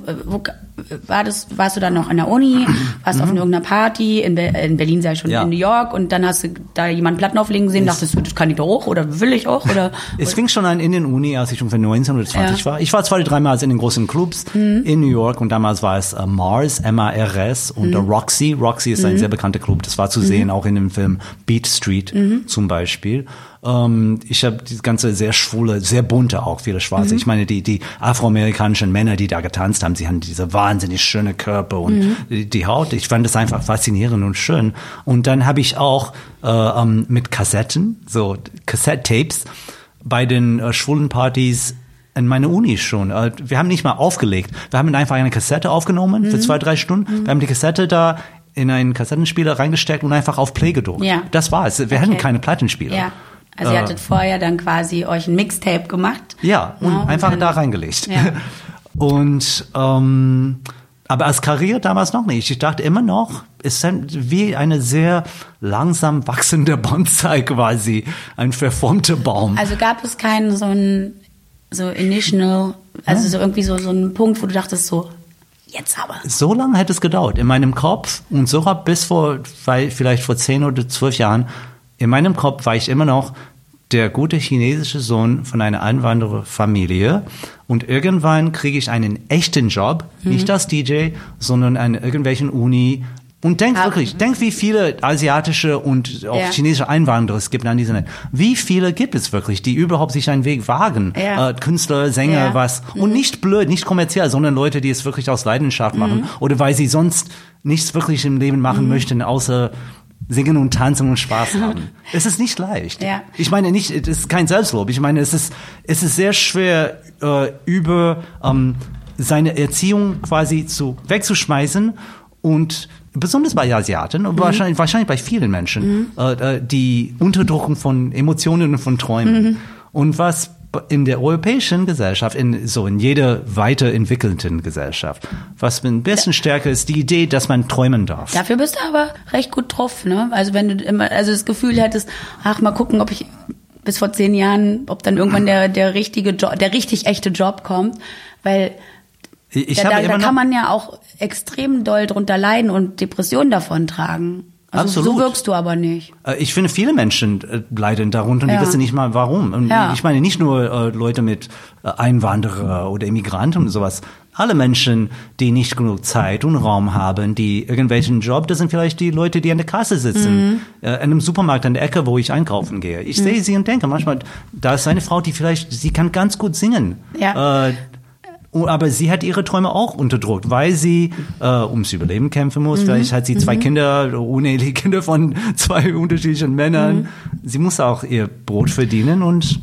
warst du dann noch an der Uni, warst auf irgendeiner Party, in Berlin sei schon in New York, und dann hast du da jemanden Platten auflegen gesehen, dachtest du, das kann ich doch auch oder will ich auch? Oder? Es fing schon an in den Uni, als ich ungefähr 19 oder 20 war. Ich war 2 oder 3 Mal in den großen Clubs in New York, und damals war es Mars, M-A-R-S, und Roxy. Roxy ist ein sehr bekannter Club, das war zu sehen auch in dem Film Beat Street zum Beispiel. Ich habe die ganze sehr schwule, sehr bunte auch, viele Schwarze. Ich meine, die afroamerikanischen Männer, die da getanzt haben, sie haben diese wahnsinnig schöne Körper und die Haut. Ich fand das einfach faszinierend und schön. Und dann habe ich auch mit Kassetten, so Cassette-Tapes, bei den schwulen Partys in meiner Uni schon. Wir haben nicht mal aufgelegt. Wir haben einfach eine Kassette aufgenommen für 2, 3 Stunden. Wir haben die Kassette da in einen Kassettenspieler reingesteckt und einfach auf Play gedruckt. Ja. Das war es. Wir hatten keine Plattenspieler. Ja. Also ihr hattet vorher dann quasi euch ein Mixtape gemacht. Ja, und einfach dann da reingelegt. Ja. Und aber als Karriere damals noch nicht. Ich dachte immer noch, es ist wie eine sehr langsam wachsende Bonsai quasi, ein verformter Baum. Also gab es keinen so einen Punkt, wo du dachtest so, jetzt aber. So lange hätte es gedauert in meinem Kopf, und sogar bis vor 10 oder 12 Jahren. In meinem Kopf war ich immer noch der gute chinesische Sohn von einer Einwandererfamilie, und irgendwann kriege ich einen echten Job, nicht als DJ, sondern an irgendwelchen Uni. Und denk, wie viele asiatische und auch chinesische Einwanderer es gibt an diesem Land. Wie viele gibt es wirklich, die überhaupt sich einen Weg wagen? Ja. Künstler, Sänger, was. Und nicht blöd, nicht kommerziell, sondern Leute, die es wirklich aus Leidenschaft machen oder weil sie sonst nichts wirklich im Leben machen möchten, außer singen und tanzen und Spaß haben. Es ist nicht leicht. Ja. Ich meine nicht, es ist kein Selbstlob. Ich meine, es ist sehr schwer, über seine Erziehung quasi wegzuschmeißen, und besonders bei Asiaten und wahrscheinlich bei vielen Menschen, die Unterdrückung von Emotionen und von Träumen. Mhm. Und was in der europäischen Gesellschaft, in jeder weiterentwickelten Gesellschaft, was mit besten Stärke ist, die Idee, dass man träumen darf. Dafür bist du aber recht gut drauf, ne? Also wenn du immer, das Gefühl hättest, mal gucken, ob ich bis vor 10 Jahren, ob dann irgendwann der richtige Job, der richtig echte Job kommt, weil da kann man ja auch extrem doll drunter leiden und Depressionen davon tragen. Also absolut. So wirkst du aber nicht. Ich finde, viele Menschen leiden darunter und die wissen nicht mal warum. Und ich meine nicht nur Leute mit Einwanderer oder Immigranten und sowas. Alle Menschen, die nicht genug Zeit und Raum haben, die irgendwelchen Job, das sind vielleicht die Leute, die an der Kasse sitzen, in einem Supermarkt an der Ecke, wo ich einkaufen gehe. Ich sehe sie und denke manchmal, da ist eine Frau, die vielleicht, sie kann ganz gut singen. Ja. Aber sie hat ihre Träume auch unterdrückt, weil sie ums Überleben kämpfen muss. Mhm. Vielleicht hat sie 2 Kinder, uneheliche Kinder von 2 unterschiedlichen Männern. Mhm. Sie muss auch ihr Brot verdienen, und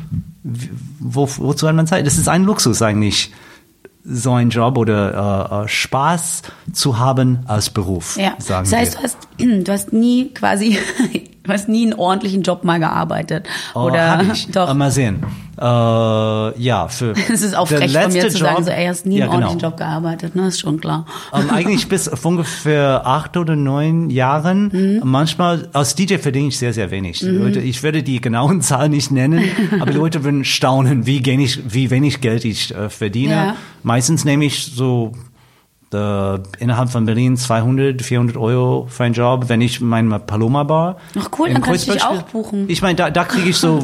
wozu hat man Zeit? Das ist ein Luxus eigentlich, so einen Job oder Spaß zu haben als Beruf. Ja. Sagen das heißt, du hast nie einen ordentlichen Job mal gearbeitet. Oder hab ich. Doch. Mal sehen. Für es ist aufrecht von mir zu Job, sagen, so, ey, hast nie einen ordentlichen Job gearbeitet, ne? Ist schon klar. Eigentlich bis vor ungefähr 8 oder 9 Jahren. Mhm. Manchmal, als DJ verdiene ich sehr, sehr wenig. Mhm. Leute, ich werde die genauen Zahlen nicht nennen, aber die Leute würden staunen, wie wenig Geld ich verdiene. Ja. Meistens nehme ich so innerhalb von Berlin 200, 400 Euro für einen Job, wenn ich meine Panorama Bar. Ach cool, dann kannst du dich auch buchen. Ich meine, da kriege ich so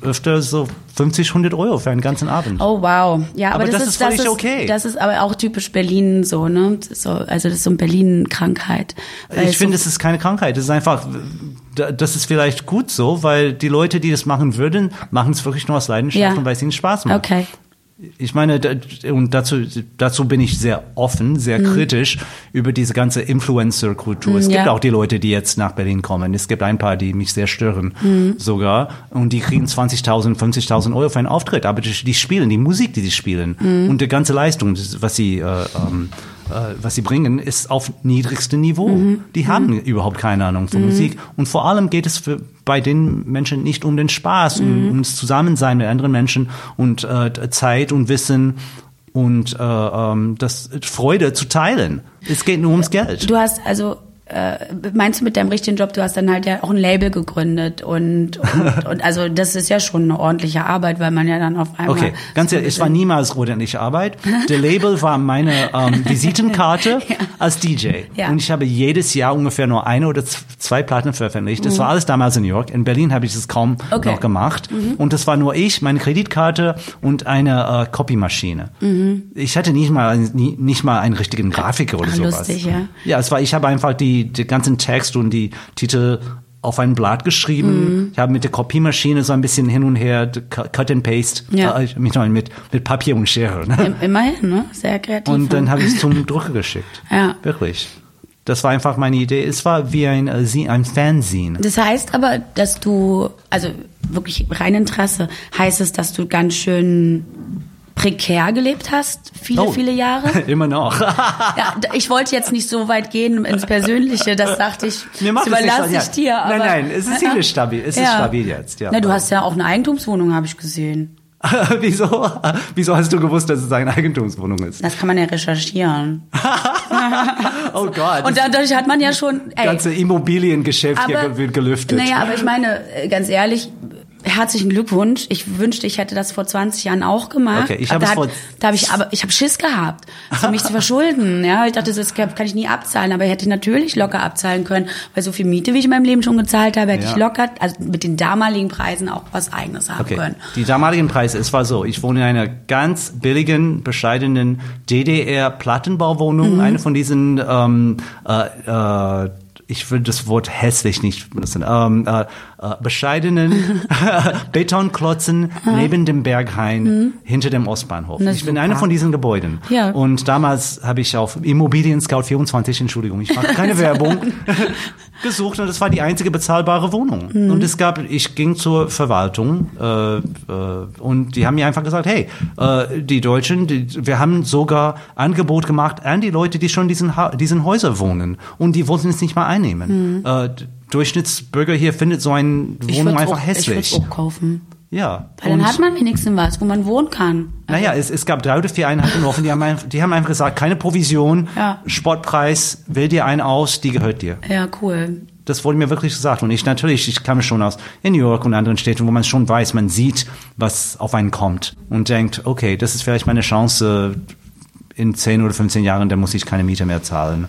öfter so 50, 100 Euro für einen ganzen Abend. Oh wow. Ja, aber das ist völlig okay. Das ist aber auch typisch Berlin so, ne? So, also das ist so eine Berlin-Krankheit. Ich finde, es ist keine Krankheit. Es ist einfach, das ist vielleicht gut so, weil die Leute, die das machen würden, machen es wirklich nur aus Leidenschaft und weil es ihnen Spaß macht. Okay. Ich meine, und dazu bin ich sehr offen, sehr kritisch über diese ganze Influencer-Kultur. Es gibt auch die Leute, die jetzt nach Berlin kommen. Es gibt ein paar, die mich sehr stören sogar. Und die kriegen 20.000, 50.000 Euro für einen Auftritt. Aber die spielen, die Musik, die sie spielen und die ganze Leistung, was sie bringen, ist auf niedrigstem Niveau. Mhm. Die haben überhaupt keine Ahnung von Musik. Und vor allem geht es bei den Menschen nicht um den Spaß, um das Zusammensein mit anderen Menschen und Zeit und Wissen und das Freude zu teilen. Es geht nur ums Geld. Du hast also, meinst du mit deinem richtigen Job, du hast dann halt ja auch ein Label gegründet und also das ist ja schon eine ordentliche Arbeit, weil man ja dann auf einmal... Okay, ganz ehrlich, es war niemals ordentliche Arbeit. Der Label war meine Visitenkarte als DJ. Ja. Und ich habe jedes Jahr ungefähr nur 1 oder 2 Platten veröffentlicht. Das war alles damals in New York. In Berlin habe ich das kaum noch gemacht. Mhm. Und das war nur ich, meine Kreditkarte und eine Copymaschine. Mhm. Ich hatte nicht mal einen richtigen Grafiker oder sowas. Lustig, ja. Ja, ich habe einfach die ganzen Text und die Titel auf ein Blatt geschrieben. Ich habe mit der Kopiemaschine so ein bisschen hin und her Cut and Paste, mit Papier und Schere. Ne? Immerhin, ne? Sehr kreativ. Und dann habe ich es zum Drucker geschickt. Ja. Wirklich. Das war einfach meine Idee. Es war wie ein Fanzine. Das heißt aber, dass du, also wirklich rein Interesse, heißt es, dass du ganz schön prekär gelebt hast, viele Jahre. Immer noch. Ja, ich wollte jetzt nicht so weit gehen ins Persönliche, das dachte ich, das überlasse ich dir. Aber nein, es ist ziemlich stabil, ist stabil jetzt. Ja. Na, du hast ja auch eine Eigentumswohnung, habe ich gesehen. Wieso hast du gewusst, dass es eine Eigentumswohnung ist? Das kann man ja recherchieren. Oh Gott. Und dadurch hat man ja schon... Das ganze Immobiliengeschäft hier wird gelüftet. Naja, aber ich meine, ganz ehrlich... Herzlichen Glückwunsch. Ich wünschte, ich hätte das vor 20 Jahren auch gemacht. Okay, ich habe Schiss gehabt, mich zu verschulden. Ja, ich dachte, das kann ich nie abzahlen, aber hätte ich natürlich locker abzahlen können, weil so viel Miete, wie ich in meinem Leben schon gezahlt habe, hätte ich locker, also mit den damaligen Preisen auch was Eigenes haben können. Die damaligen Preise, es war so, ich wohne in einer ganz billigen, bescheidenen DDR-Plattenbauwohnung, eine von diesen, ich will das Wort hässlich nicht benutzen, bescheidenen Betonklotzen neben dem Berghain hinter dem Ostbahnhof. Ich bin in einer von diesen Gebäuden. Ja. Und damals habe ich auf Immobilien Scout 24, Entschuldigung, ich mache keine Werbung, gesucht und das war die einzige bezahlbare Wohnung. Mhm. Und ich ging zur Verwaltung und die haben mir einfach gesagt, hey, die Deutschen, wir haben sogar Angebot gemacht an die Leute, die schon in diesen Häusern wohnen und die wollten es nicht mal einnehmen. Mhm. Durchschnittsbürger hier findet so eine Wohnung einfach hässlich. Ich würde es auch kaufen. Ja. Weil dann hat man wenigstens was, wo man wohnen kann. Also naja, es gab 3 oder 4 Einheiten offen, die haben einfach gesagt, keine Provision, ja. Sportpreis, wähl dir einen aus, die gehört dir. Ja, cool. Das wurde mir wirklich gesagt. Und ich kam schon aus in New York und anderen Städten, wo man schon weiß, man sieht, was auf einen kommt und denkt, okay, das ist vielleicht meine Chance in 10 oder 15 Jahren, da muss ich keine Miete mehr zahlen.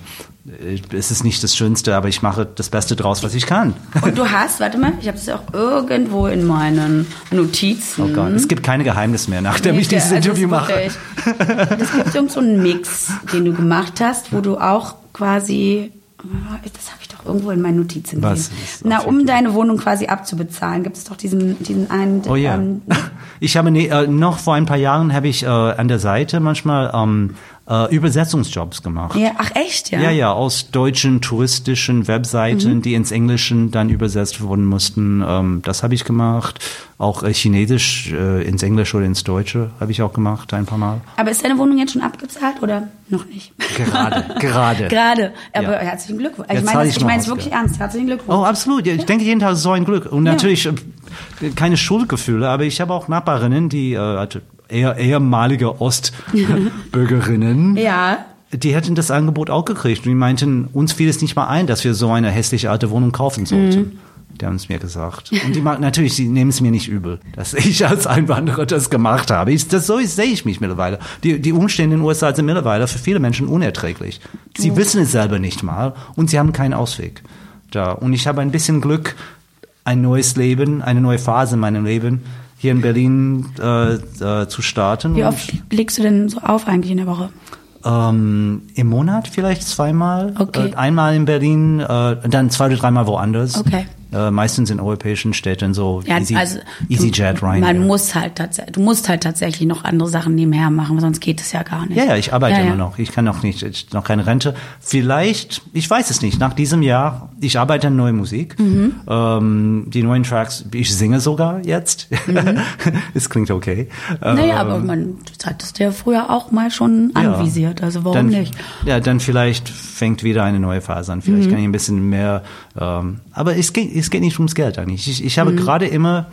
Es ist nicht das Schönste, aber ich mache das Beste draus, was ich kann. Und du hast, warte mal, ich habe es auch irgendwo in meinen Notizen. Oh Gott, es gibt keine Geheimnisse mehr, nachdem ich dieses Interview mache. Es gibt irgend so einen Mix, den du gemacht hast, wo du auch quasi, das habe ich doch irgendwo in meinen Notizen gesehen. Na, um deine Wohnung quasi abzubezahlen, gibt es doch diesen einen... Oh ja. Ich habe noch vor ein paar Jahren habe ich an der Seite manchmal... Übersetzungsjobs gemacht. Ja, ach echt, ja? Ja, aus deutschen touristischen Webseiten, die ins Englischen dann übersetzt worden mussten. Das habe ich gemacht. Auch Chinesisch ins Englische oder ins Deutsche habe ich auch gemacht, ein paar Mal. Aber ist deine Wohnung jetzt schon abgezahlt oder noch nicht? Gerade. Gerade. Aber ja. Herzlichen Glückwunsch. Ich meine es wirklich ernst. Herzlichen Glückwunsch. Oh, absolut. Ich denke jeden Tag so ein Glück. Und natürlich keine Schuldgefühle, aber ich habe auch Nachbarinnen, die... ehemalige Ostbürgerinnen, ja. Die hätten das Angebot auch gekriegt. Und die meinten, uns fiel es nicht mal ein, dass wir so eine hässliche alte Wohnung kaufen sollten. Mhm. Die haben es mir gesagt. Und die nehmen es mir nicht übel, dass ich als Einwanderer das gemacht habe. So sehe ich mich mittlerweile. Die Umstände in den USA sind mittlerweile für viele Menschen unerträglich. Sie wissen es selber nicht mal und sie haben keinen Ausweg. Und ich habe ein bisschen Glück, ein neues Leben, eine neue Phase in meinem Leben hier in Berlin zu starten. Wie oft legst du denn so auf eigentlich in der Woche? Im Monat vielleicht 2-mal. Okay. Einmal in Berlin, dann 2 oder 3-mal woanders. Okay. Meistens in europäischen Städten so ja, EasyJet rein. Du musst halt tatsächlich noch andere Sachen nebenher machen, sonst geht es ja gar nicht. Ja, ich arbeite immer noch. Ich kann noch nicht, noch keine Rente. Vielleicht, ich weiß es nicht, nach diesem Jahr, ich arbeite an neuer Musik. Mhm. Die neuen Tracks, ich singe sogar jetzt. Mhm. Es klingt okay. Naja, aber das hattest du ja früher auch mal schon anvisiert, also warum nicht? Ja, dann vielleicht fängt wieder eine neue Phase an. Vielleicht kann ich ein bisschen mehr, aber es geht nicht ums Geld eigentlich. Ich habe gerade immer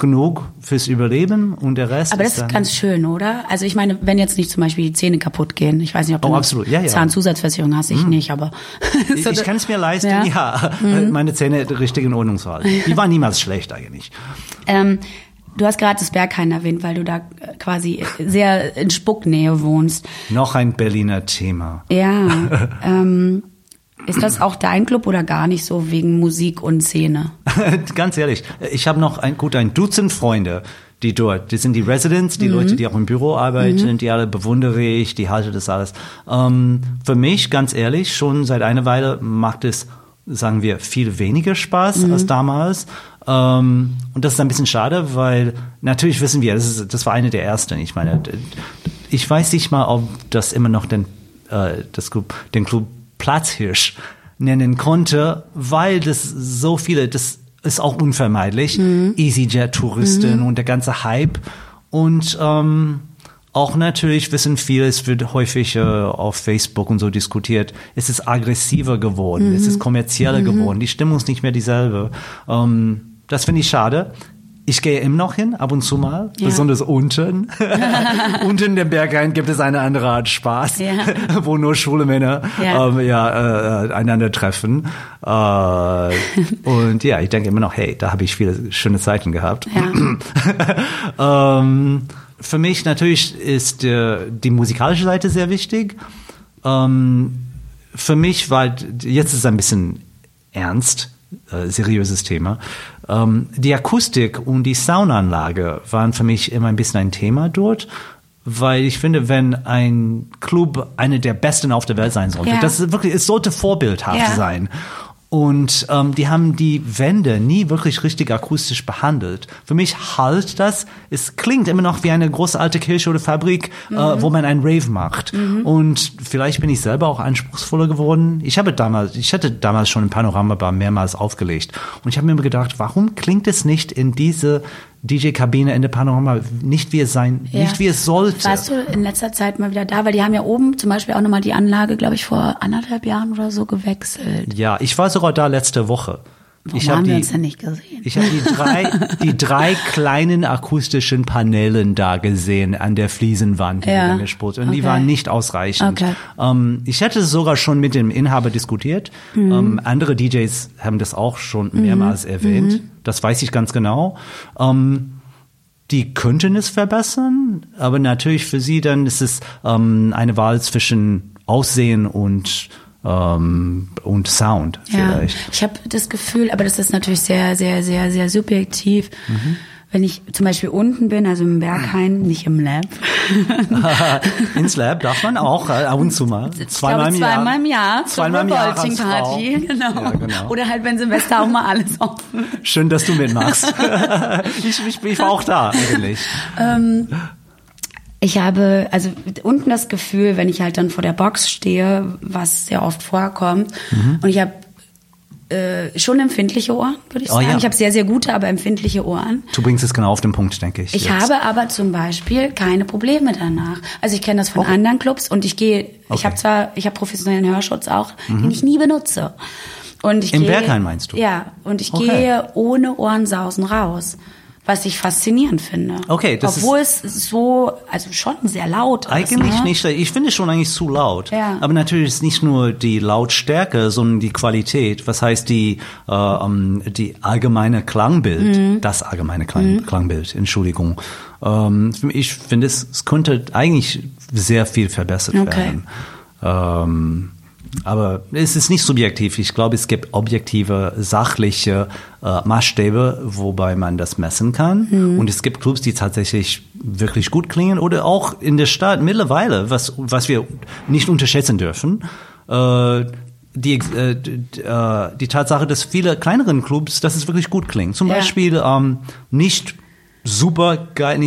genug fürs Überleben und der Rest. Aber das ist ganz schön, oder? Also ich meine, wenn jetzt nicht zum Beispiel die Zähne kaputt gehen, ich weiß nicht, ob du Zahnzusatzversicherung hast, ich nicht, aber... ich kann es mir leisten, meine Zähne richtig in Ordnung zu halten. Die waren niemals schlecht eigentlich. Du hast gerade das Berghain erwähnt, weil du da quasi sehr in Spucknähe wohnst. Noch ein Berliner Thema. Ja, ist das auch dein Club oder gar nicht so wegen Musik und Szene? Ganz ehrlich, ich habe noch ein Dutzend Freunde, die dort, das sind die Residents, die Leute, die auch im Büro arbeiten, die alle bewundere ich, die halte das alles. Für mich, ganz ehrlich, schon seit einer Weile macht es, sagen wir, viel weniger Spaß als damals. Und das ist ein bisschen schade, weil natürlich wissen wir, das war eine der ersten. Ich meine, ich weiß nicht mal, ob das immer noch den Club Platzhirsch nennen konnte, weil das so viele, das ist auch unvermeidlich, EasyJet-Touristen und der ganze Hype und auch natürlich wissen viele, es wird häufig auf Facebook und so diskutiert, es ist aggressiver geworden, es ist kommerzieller geworden, die Stimmung ist nicht mehr dieselbe. Das finde ich schade. Ich gehe immer noch hin, ab und zu mal, besonders unten. Unten im Berghain gibt es eine andere Art Spaß, wo nur schwule Männer einander treffen. Und ja, ich denke immer noch, hey, da habe ich viele schöne Zeiten gehabt. Ja. Für mich natürlich ist die musikalische Seite sehr wichtig. Für mich war, jetzt ist es ein bisschen ernst, seriöses Thema. Die Akustik und die Soundanlage waren für mich immer ein bisschen ein Thema dort, weil ich finde, wenn ein Club einer der besten auf der Welt sein sollte, das wirklich, es sollte vorbildhaft sein. Und die haben die Wände nie wirklich richtig akustisch behandelt. Für mich halt das, es klingt immer noch wie eine große alte Kirche oder Fabrik, wo man einen Rave macht. Mhm. Und vielleicht bin ich selber auch anspruchsvoller geworden. Ich hatte damals schon in Panorama Bar mehrmals aufgelegt. Und ich habe mir immer gedacht, warum klingt es nicht in diese DJ-Kabine in der Panorama nicht wie es sollte. Warst du in letzter Zeit mal wieder da? Weil die haben ja oben zum Beispiel auch nochmal die Anlage, glaube ich, vor 1,5 Jahren oder so gewechselt. Ja, ich war sogar da letzte Woche. Warum haben wir uns denn nicht gesehen? Ich habe die drei kleinen akustischen Paneelen da gesehen an der Fliesenwand, die gespurt. Und die waren nicht ausreichend. Okay. Ich hätte es sogar schon mit dem Inhaber diskutiert. Mhm. Andere DJs haben das auch schon mehrmals erwähnt. Mhm. Das weiß ich ganz genau. Die könnten es verbessern, aber natürlich für sie dann ist es eine Wahl zwischen Aussehen und Sound vielleicht. Ich habe das Gefühl, aber das ist natürlich sehr, sehr, sehr, sehr subjektiv. Mhm. Wenn ich zum Beispiel unten bin, also im Berghain, nicht im Lab. Ins Lab darf man auch ab und zu mal. Zweimal im Jahr. Zweimal im Jahr als Frau. Genau. Ja, genau. Oder halt, wenn Silvester auch mal alles offen. Schön, dass du mitmachst. Ich war auch da eigentlich. Ich habe also unten das Gefühl, wenn ich halt dann vor der Box stehe, was sehr oft vorkommt, und ich habe schon empfindliche Ohren, würde ich sagen. Ja. Ich habe sehr, sehr gute, aber empfindliche Ohren. Du bringst es genau auf den Punkt, denke ich. Ich habe aber zum Beispiel keine Probleme danach. Also ich kenne das von anderen Clubs und ich gehe, ich habe professionellen Hörschutz auch, den ich nie benutze. Und ich im Berghain meinst du? Ja, und ich gehe ohne Ohrensausen raus. Was ich faszinierend finde. Okay, das obwohl ist es so, also schon sehr laut ist. Eigentlich nicht, ich finde es schon eigentlich zu laut. Ja. Aber natürlich ist nicht nur die Lautstärke, sondern die Qualität. Was heißt die allgemeine Klangbild? Das allgemeine Klangbild, Entschuldigung. Ich finde, es könnte eigentlich sehr viel verbessert werden. Aber es ist nicht subjektiv. Ich glaube, es gibt objektive, sachliche Maßstäbe, wobei man das messen kann. Und es gibt Clubs, die tatsächlich wirklich gut klingen oder auch in der Stadt mittlerweile, was wir nicht unterschätzen dürfen, die Tatsache, dass viele kleineren Clubs, dass es wirklich gut klingt. Zum Beispiel nicht super geil,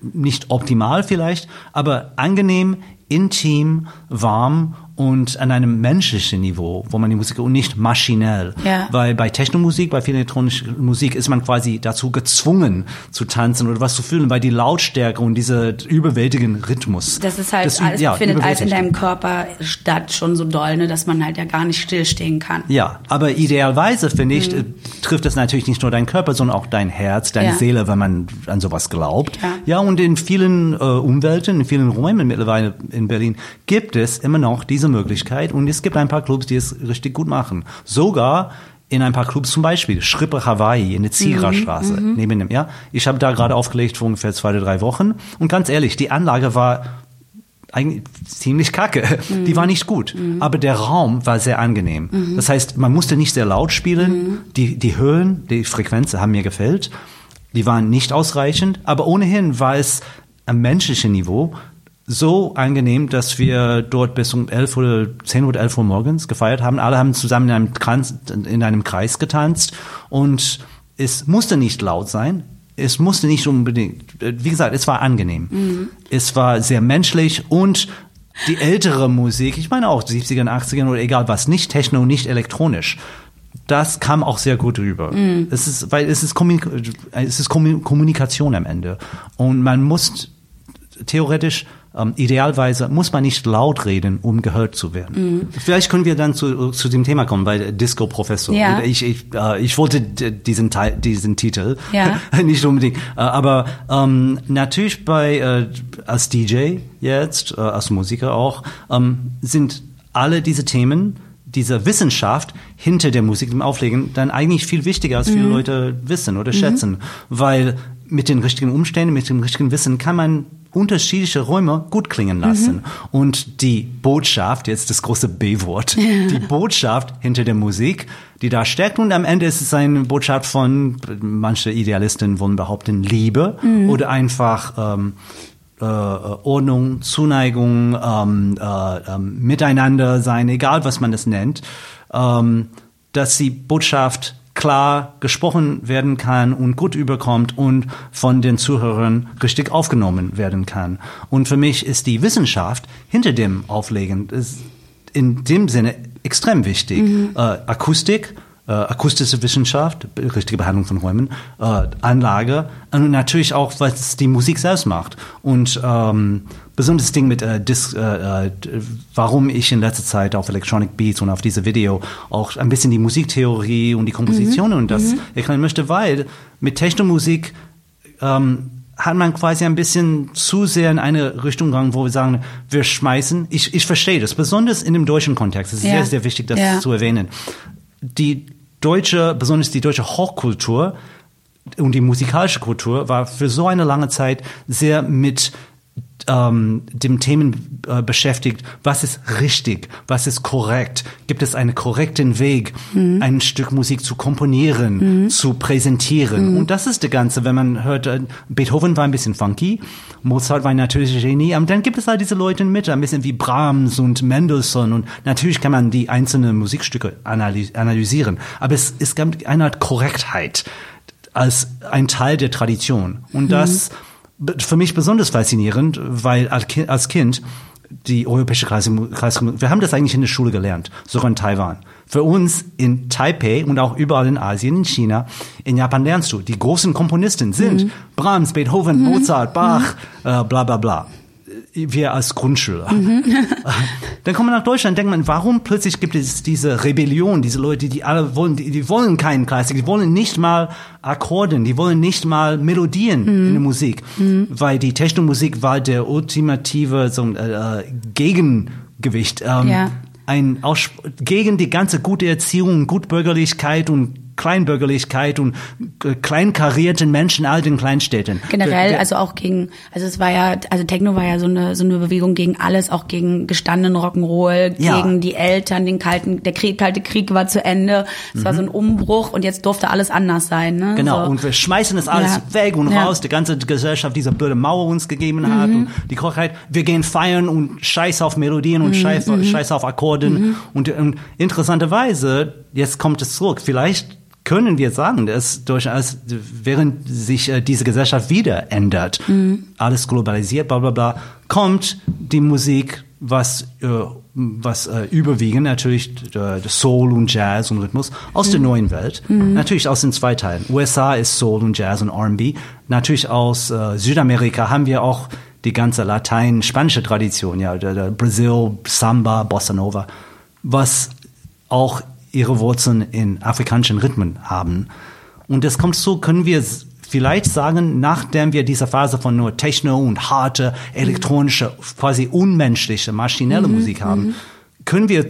nicht optimal vielleicht, aber angenehm, intim, warm und an einem menschlichen Niveau, wo man die Musik und nicht maschinell, weil bei Technomusik, bei viel elektronischer Musik ist man quasi dazu gezwungen zu tanzen oder was zu fühlen, weil die Lautstärke und dieser überwältigende Rhythmus. Das ist halt, findet alles in deinem Körper statt, schon so doll, ne, dass man halt ja gar nicht stillstehen kann. Ja, aber idealerweise, finde ich, trifft das natürlich nicht nur deinen Körper, sondern auch dein Herz, deine Seele, wenn man an sowas glaubt. Ja, und in vielen Umwelten, in vielen Räumen mittlerweile in Berlin gibt es immer noch diese Möglichkeit und es gibt ein paar Clubs, die es richtig gut machen. Sogar in ein paar Clubs, zum Beispiel Schrippe Hawaii in der Ziererstraße neben dem. Ja, ich habe da gerade aufgelegt vor ungefähr 2 oder 3 Wochen und ganz ehrlich, die Anlage war eigentlich ziemlich kacke. Die war nicht gut, aber der Raum war sehr angenehm. Das heißt, man musste nicht sehr laut spielen. Die Höhen, die Frequenzen haben mir gefällt. Die waren nicht ausreichend, aber ohnehin war es am menschlichen Niveau so angenehm, dass wir dort bis um 11 oder 10 oder 11 Uhr morgens gefeiert haben. Alle haben zusammen in einem Kreis getanzt und es musste nicht laut sein. Es musste nicht unbedingt, wie gesagt, es war angenehm. Es war sehr menschlich und die ältere Musik, ich meine auch 70ern, 80ern oder egal was, nicht Techno, nicht elektronisch. Das kam auch sehr gut rüber. Es ist Kommunikation am Ende. Und man muss theoretisch idealerweise muss man nicht laut reden, um gehört zu werden. Vielleicht können wir dann zu dem Thema kommen, weil Disco-Professor. Ja. Ich wollte diesen Titel nicht unbedingt. Aber natürlich als DJ jetzt, als Musiker auch, sind alle diese Themen, diese Wissenschaft hinter der Musik, dem Auflegen, dann eigentlich viel wichtiger, als viele Leute wissen oder schätzen. Weil mit den richtigen Umständen, mit dem richtigen Wissen kann man unterschiedliche Räume gut klingen lassen. Und die Botschaft, jetzt das große B-Wort, die Botschaft hinter der Musik, die da steckt. Und am Ende ist es eine Botschaft von, manche Idealisten wollen behaupten, Liebe oder einfach Ordnung, Zuneigung, Miteinander sein, egal was man das nennt. dass die Botschaft klar gesprochen werden kann und gut überkommt und von den Zuhörern richtig aufgenommen werden kann. Und für mich ist die Wissenschaft hinter dem Auflegen in dem Sinne extrem wichtig. Mhm. Akustik, akustische Wissenschaft, richtige Behandlung von Räumen, Anlage und natürlich auch, was die Musik selbst macht. Und besonderes Ding mit warum ich in letzter Zeit auf Electronic Beats und auf diese Video auch ein bisschen die Musiktheorie und die Komposition und das erklären möchte, weil mit Technomusik hat man quasi ein bisschen zu sehr in eine Richtung gegangen, wo wir sagen, wir schmeißen, ich verstehe das, besonders in dem deutschen Kontext, es ist sehr, sehr wichtig, das zu erwähnen. Die deutsche, besonders die deutsche Hochkultur und die musikalische Kultur war für so eine lange Zeit sehr mit dem Themen beschäftigt, was ist richtig, was ist korrekt, gibt es einen korrekten Weg, ein Stück Musik zu komponieren, zu präsentieren. Und das ist der Ganze, wenn man hört, Beethoven war ein bisschen funky, Mozart war ein natürliches Genie, aber dann gibt es halt diese Leute mit, ein bisschen wie Brahms und Mendelssohn und natürlich kann man die einzelnen Musikstücke analysieren, aber es gab eine Art Korrektheit als ein Teil der Tradition und das für mich besonders faszinierend, weil als Kind die europäische Kreismusik, wir haben das eigentlich in der Schule gelernt, sogar in Taiwan. Für uns in Taipei und auch überall in Asien, in China, in Japan lernst du, die großen Komponisten sind Brahms, Beethoven, Mozart, Bach, bla bla bla. Wir als Grundschüler. Dann kommen wir nach Deutschland, denkt man, warum plötzlich gibt es diese Rebellion, diese Leute, die alle wollen, die wollen keinen Klassik, die wollen nicht mal Akkorden, die wollen nicht mal Melodien in der Musik, weil die Technomusik war der ultimative so Gegengewicht, gegen die ganze gute Erziehung, Gutbürgerlichkeit und Kleinbürgerlichkeit und kleinkarierten Menschen in all den Kleinstädten. Generell, also auch gegen, also es war ja, also Techno war ja so eine Bewegung gegen alles, auch gegen gestandenen Rock'n'Roll, gegen die Eltern, der kalte Krieg war zu Ende. Es war so ein Umbruch und jetzt durfte alles anders sein, ne? Genau, so. Und wir schmeißen das alles weg und raus, die ganze Gesellschaft, diese blöde Mauer uns gegeben hat und die Kochheit, wir gehen feiern und scheiß auf Melodien und scheiß auf Akkorden und interessanterweise, jetzt kommt es zurück, vielleicht können wir sagen, dass während sich diese Gesellschaft wieder ändert, alles globalisiert, bla bla bla, kommt die Musik, was überwiegend natürlich Soul und Jazz und Rhythmus aus der neuen Welt, natürlich aus den zwei Teilen. USA ist Soul und Jazz und R&B, natürlich aus Südamerika haben wir auch die ganze latein-spanische Tradition, der Brasil, Samba, Bossa Nova, was auch ihre Wurzeln in afrikanischen Rhythmen haben. Und das kommt so, können wir vielleicht sagen, nachdem wir diese Phase von nur Techno und harte, elektronische, quasi unmenschliche, maschinelle Musik haben, können wir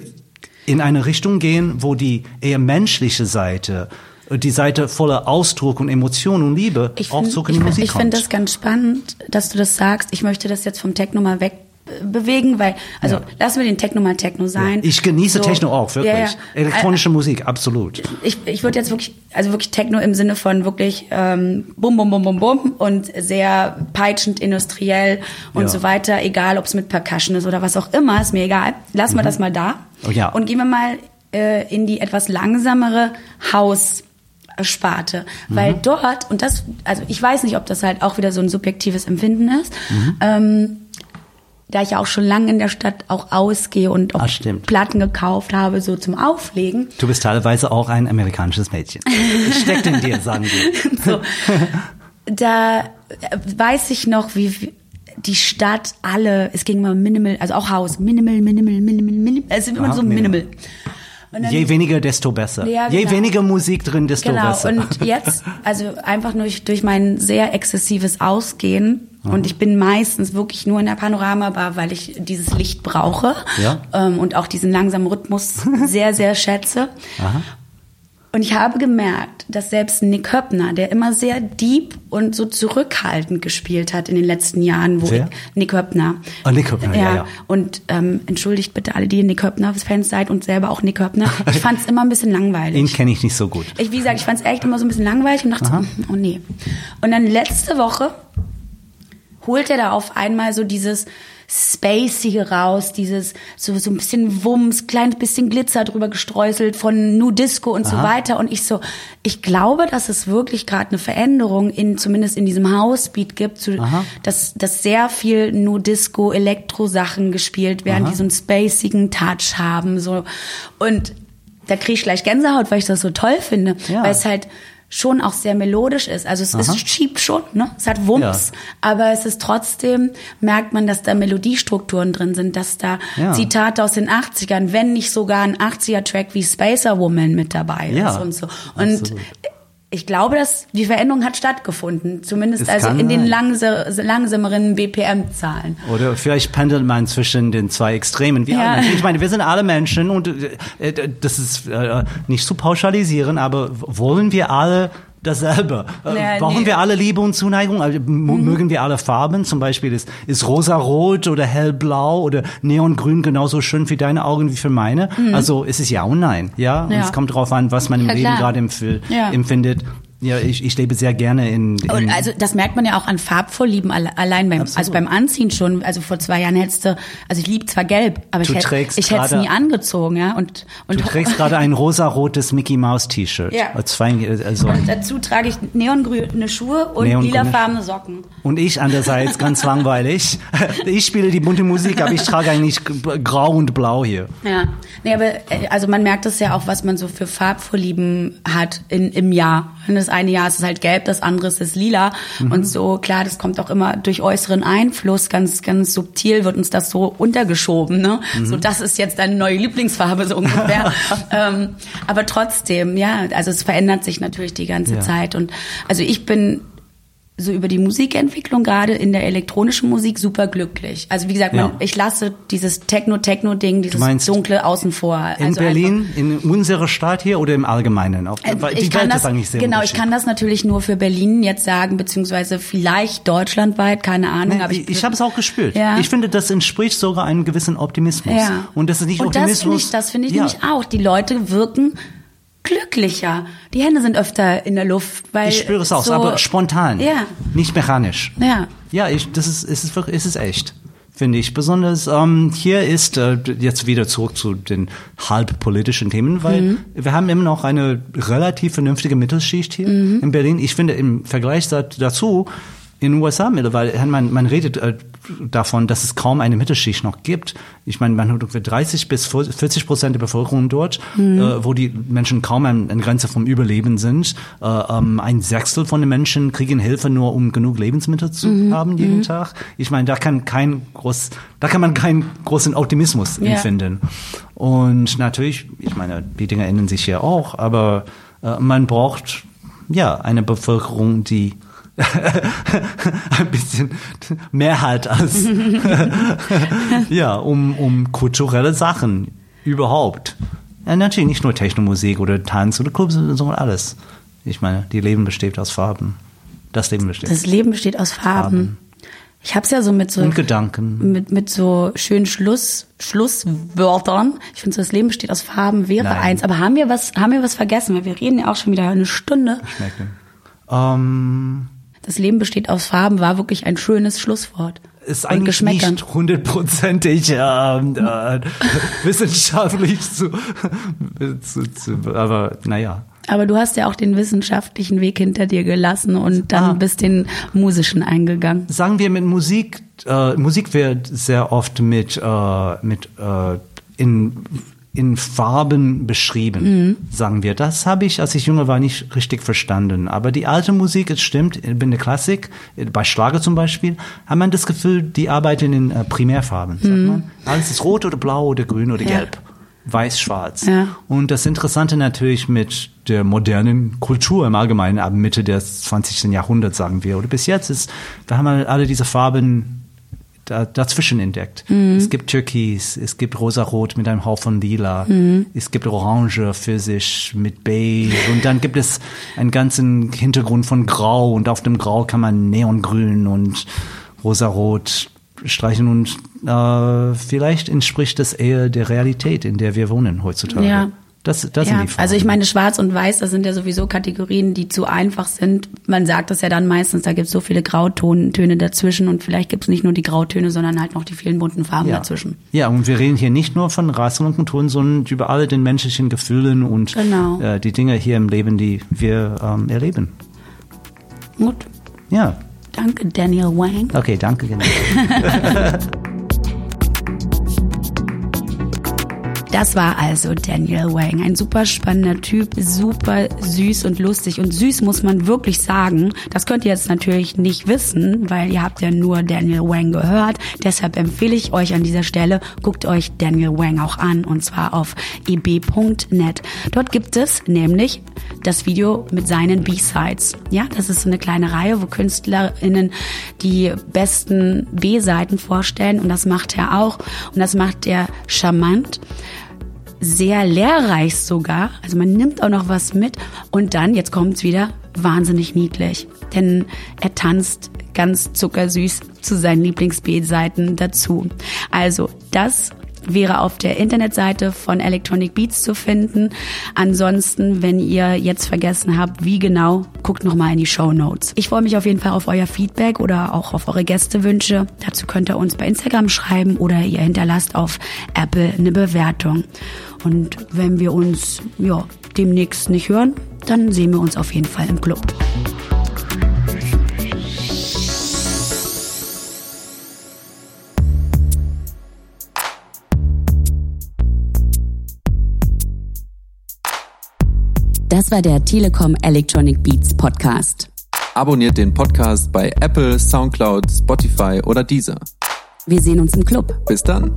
in eine Richtung gehen, wo die eher menschliche Seite, die Seite voller Ausdruck und Emotion und Liebe auch zurück in die Musik kommt. Ich finde das ganz spannend, dass du das sagst. Ich möchte das jetzt vom Techno mal wegbewegen, weil, also lassen wir den Techno mal Techno sein. Ja. Ich genieße so, Techno auch, wirklich. Ja. Elektronische Musik, absolut. Ich würde jetzt wirklich Techno im Sinne von wirklich bum, bum, bum, bum, bum und sehr peitschend, industriell und so weiter, egal ob es mit Percussion ist oder was auch immer, ist mir egal. Lassen wir das mal da und gehen wir mal in die etwas langsamere House-Sparte, weil dort, und das, also ich weiß nicht, ob das halt auch wieder so ein subjektives Empfinden ist, da ich ja auch schon lange in der Stadt auch ausgehe und auch Platten gekauft habe, so zum Auflegen. Du bist teilweise auch ein amerikanisches Mädchen. Ich stecke in dir, sagen wir. So. Da weiß ich noch, wie die Stadt es ging immer minimal, also auch House, minimal. Es sind immer so minimal. Dann, je weniger, desto besser. Ja, je weniger Musik drin, desto besser. Genau, und jetzt, also einfach nur durch mein sehr exzessives Ausgehen, und ich bin meistens wirklich nur in der Panorama Bar, weil ich dieses Licht brauche und auch diesen langsamen Rhythmus sehr, sehr schätze. Aha. Und ich habe gemerkt, dass selbst Nick Höppner, der immer sehr deep und so zurückhaltend gespielt hat in den letzten Jahren, Nick Höppner. Oh, Nick Höppner, ja. Und entschuldigt bitte alle, die Nick Höppner-Fans seid und selber auch Nick Höppner. Ich fand es immer ein bisschen langweilig. Den kenne ich nicht so gut. Wie gesagt, ich fand es echt immer so ein bisschen langweilig und dachte, oh nee. Und dann letzte Woche holt er da auf einmal so dieses Spacey raus, dieses so ein bisschen Wumms, kleines bisschen Glitzer drüber gestreuselt von Nu Disco und so weiter. Und ich glaube, dass es wirklich gerade eine Veränderung zumindest in diesem Housebeat gibt, dass sehr viel Nu Disco Elektro Sachen gespielt werden, die so einen spacigen Touch haben, so. Und da kriege ich gleich Gänsehaut, weil ich das so toll finde, weil es halt schon auch sehr melodisch ist. Also es ist cheap schon, ne? Es hat Wumms, aber es ist trotzdem, merkt man, dass da Melodiestrukturen drin sind, dass da Zitate aus den 80ern, wenn nicht sogar ein 80er-Track wie Spacer Woman mit dabei ist und so. Und ich glaube, dass die Veränderung hat stattgefunden, zumindest in den langsameren BPM-Zahlen. Oder vielleicht pendelt man zwischen den zwei Extremen. Ich meine, wir sind alle Menschen und das ist nicht zu pauschalisieren, aber wollen wir alle dasselbe? Brauchen wir alle Liebe und Zuneigung? Also, mögen wir alle Farben? Zum Beispiel ist rosarot oder hellblau oder neongrün genauso schön für deine Augen wie für meine? Also es ist ja und nein. Ja? Und es kommt drauf an, was man im Leben gerade empfindet. Ja, ich lebe sehr gerne in und also das merkt man ja auch an Farbvorlieben allein beim Anziehen schon. Also vor 2 Jahren ich liebe zwar Gelb, aber ich hätte es nie angezogen, ja. Und du trägst gerade ein rosarotes Mickey Mouse T-Shirt. Ja. Und dazu trage ich neongrüne Schuhe und lilafarbene Socken. Und ich andererseits ganz langweilig. Ich spiele die bunte Musik, aber ich trage eigentlich grau und blau hier. Ja, nee, aber also man merkt es ja auch, was man so für Farbvorlieben hat im Jahr. Und das eine Jahr ist es halt gelb, das andere ist es lila. Und so, klar, das kommt auch immer durch äußeren Einfluss. Ganz, ganz subtil wird uns das so untergeschoben, ne? So, das ist jetzt deine neue Lieblingsfarbe, so ungefähr. Aber trotzdem, ja, also es verändert sich natürlich die ganze Zeit. Und also ich bin so über die Musikentwicklung gerade in der elektronischen Musik super glücklich. Also wie gesagt, ich lasse dieses Techno-Ding, dieses Dunkle außen vor. In Berlin, in unserer Stadt hier oder im Allgemeinen? Ich kann das natürlich nur für Berlin jetzt sagen, beziehungsweise vielleicht deutschlandweit, keine Ahnung. Nee, aber ich habe es auch gespürt. Ja. Ich finde, das entspricht sogar einem gewissen Optimismus. Ja. Und das ist nicht Optimismus. Und das finde ich nämlich auch. Die Leute wirken glücklicher. Die Hände sind öfter in der Luft, weil ich spüre es auch, so, aber spontan, nicht mechanisch. Ja, ja, es ist echt, finde ich. Besonders hier ist jetzt wieder zurück zu den halb politischen Themen, weil wir haben immer noch eine relativ vernünftige Mittelschicht hier in Berlin. Ich finde im Vergleich dazu in den USA mittlerweile, man redet davon, dass es kaum eine Mittelschicht noch gibt. Ich meine, man hat ungefähr 30-40% der Bevölkerung dort, wo die Menschen kaum an Grenze vom Überleben sind. Ein 1/6 von den Menschen kriegen Hilfe nur, um genug Lebensmittel zu haben jeden Tag. Ich meine, da kann man keinen großen Optimismus empfinden. Und natürlich, ich meine, die Dinge ändern sich hier auch, aber man braucht eine Bevölkerung, die ein bisschen mehr halt als um kulturelle Sachen überhaupt. Ja, natürlich nicht nur Technomusik oder Tanz oder Clubs, sondern alles. Ich meine, das Leben besteht aus Farben. Ich hab's ja so mit so und Gedanken, mit so schönen Schlusswörtern. Ich finde so, das Leben besteht aus Farben wäre eins. Aber haben wir was vergessen? Weil wir reden ja auch schon wieder eine Stunde. Ich merke. Das Leben besteht aus Farben war wirklich ein schönes Schlusswort. Ist eigentlich nicht hundertprozentig wissenschaftlich aber naja. Aber du hast ja auch den wissenschaftlichen Weg hinter dir gelassen und dann bist den musischen eingegangen. Sagen wir mit Musik, Musik wird sehr oft in Farben beschrieben, sagen wir. Das habe ich, als ich jünger war, nicht richtig verstanden. Aber die alte Musik, es stimmt, in der Klassik, bei Schlager zum Beispiel, hat man das Gefühl, die arbeiten in Primärfarben. Sagt man. Alles ist rot oder blau oder grün oder gelb, weiß, schwarz. Ja. Und das Interessante natürlich mit der modernen Kultur im Allgemeinen, ab Mitte des 20. Jahrhunderts, sagen wir, oder bis jetzt, ist, da haben wir alle diese Farben dazwischen entdeckt. Es gibt Türkis, es gibt Rosarot mit einem Hauch von Lila, es gibt Orange für sich mit Beige und dann gibt es einen ganzen Hintergrund von Grau und auf dem Grau kann man Neongrün und Rosarot streichen und vielleicht entspricht das eher der Realität, in der wir wohnen heutzutage. Ja. Das ja, sind die Fragen. Also ich meine, Schwarz und Weiß, das sind ja sowieso Kategorien, die zu einfach sind. Man sagt das ja dann meistens, da gibt es so viele Grautöne dazwischen und vielleicht gibt es nicht nur die Grautöne, sondern halt noch die vielen bunten Farben dazwischen. Ja, und wir reden hier nicht nur von Rassen und Kulturen, sondern über alle den menschlichen Gefühlen und die Dinge hier im Leben, die wir erleben. Gut. Ja. Danke, Daniel Wang. Okay, danke, genau. Das war also Daniel Wang, ein super spannender Typ, super süß und lustig. Und süß muss man wirklich sagen, das könnt ihr jetzt natürlich nicht wissen, weil ihr habt ja nur Daniel Wang gehört. Deshalb empfehle ich euch an dieser Stelle, guckt euch Daniel Wang auch an, und zwar auf eb.net. Dort gibt es nämlich das Video mit seinen B-Sides. Ja, das ist so eine kleine Reihe, wo KünstlerInnen die besten B-Seiten vorstellen, und das macht er auch, und das macht er charmant. Sehr lehrreich sogar, also man nimmt auch noch was mit, und dann, jetzt kommt's wieder, wahnsinnig niedlich, denn er tanzt ganz zuckersüß zu seinen Lieblings-B-Seiten dazu. Also das wäre auf der Internetseite von Electronic Beats zu finden. Ansonsten, wenn ihr jetzt vergessen habt, wie genau, guckt nochmal in die Shownotes. Ich freue mich auf jeden Fall auf euer Feedback oder auch auf eure Gästewünsche. Dazu könnt ihr uns bei Instagram schreiben oder ihr hinterlasst auf Apple eine Bewertung. Und wenn wir uns demnächst nicht hören, dann sehen wir uns auf jeden Fall im Club. Das war der Telekom Electronic Beats Podcast. Abonniert den Podcast bei Apple, SoundCloud, Spotify oder Deezer. Wir sehen uns im Club. Bis dann.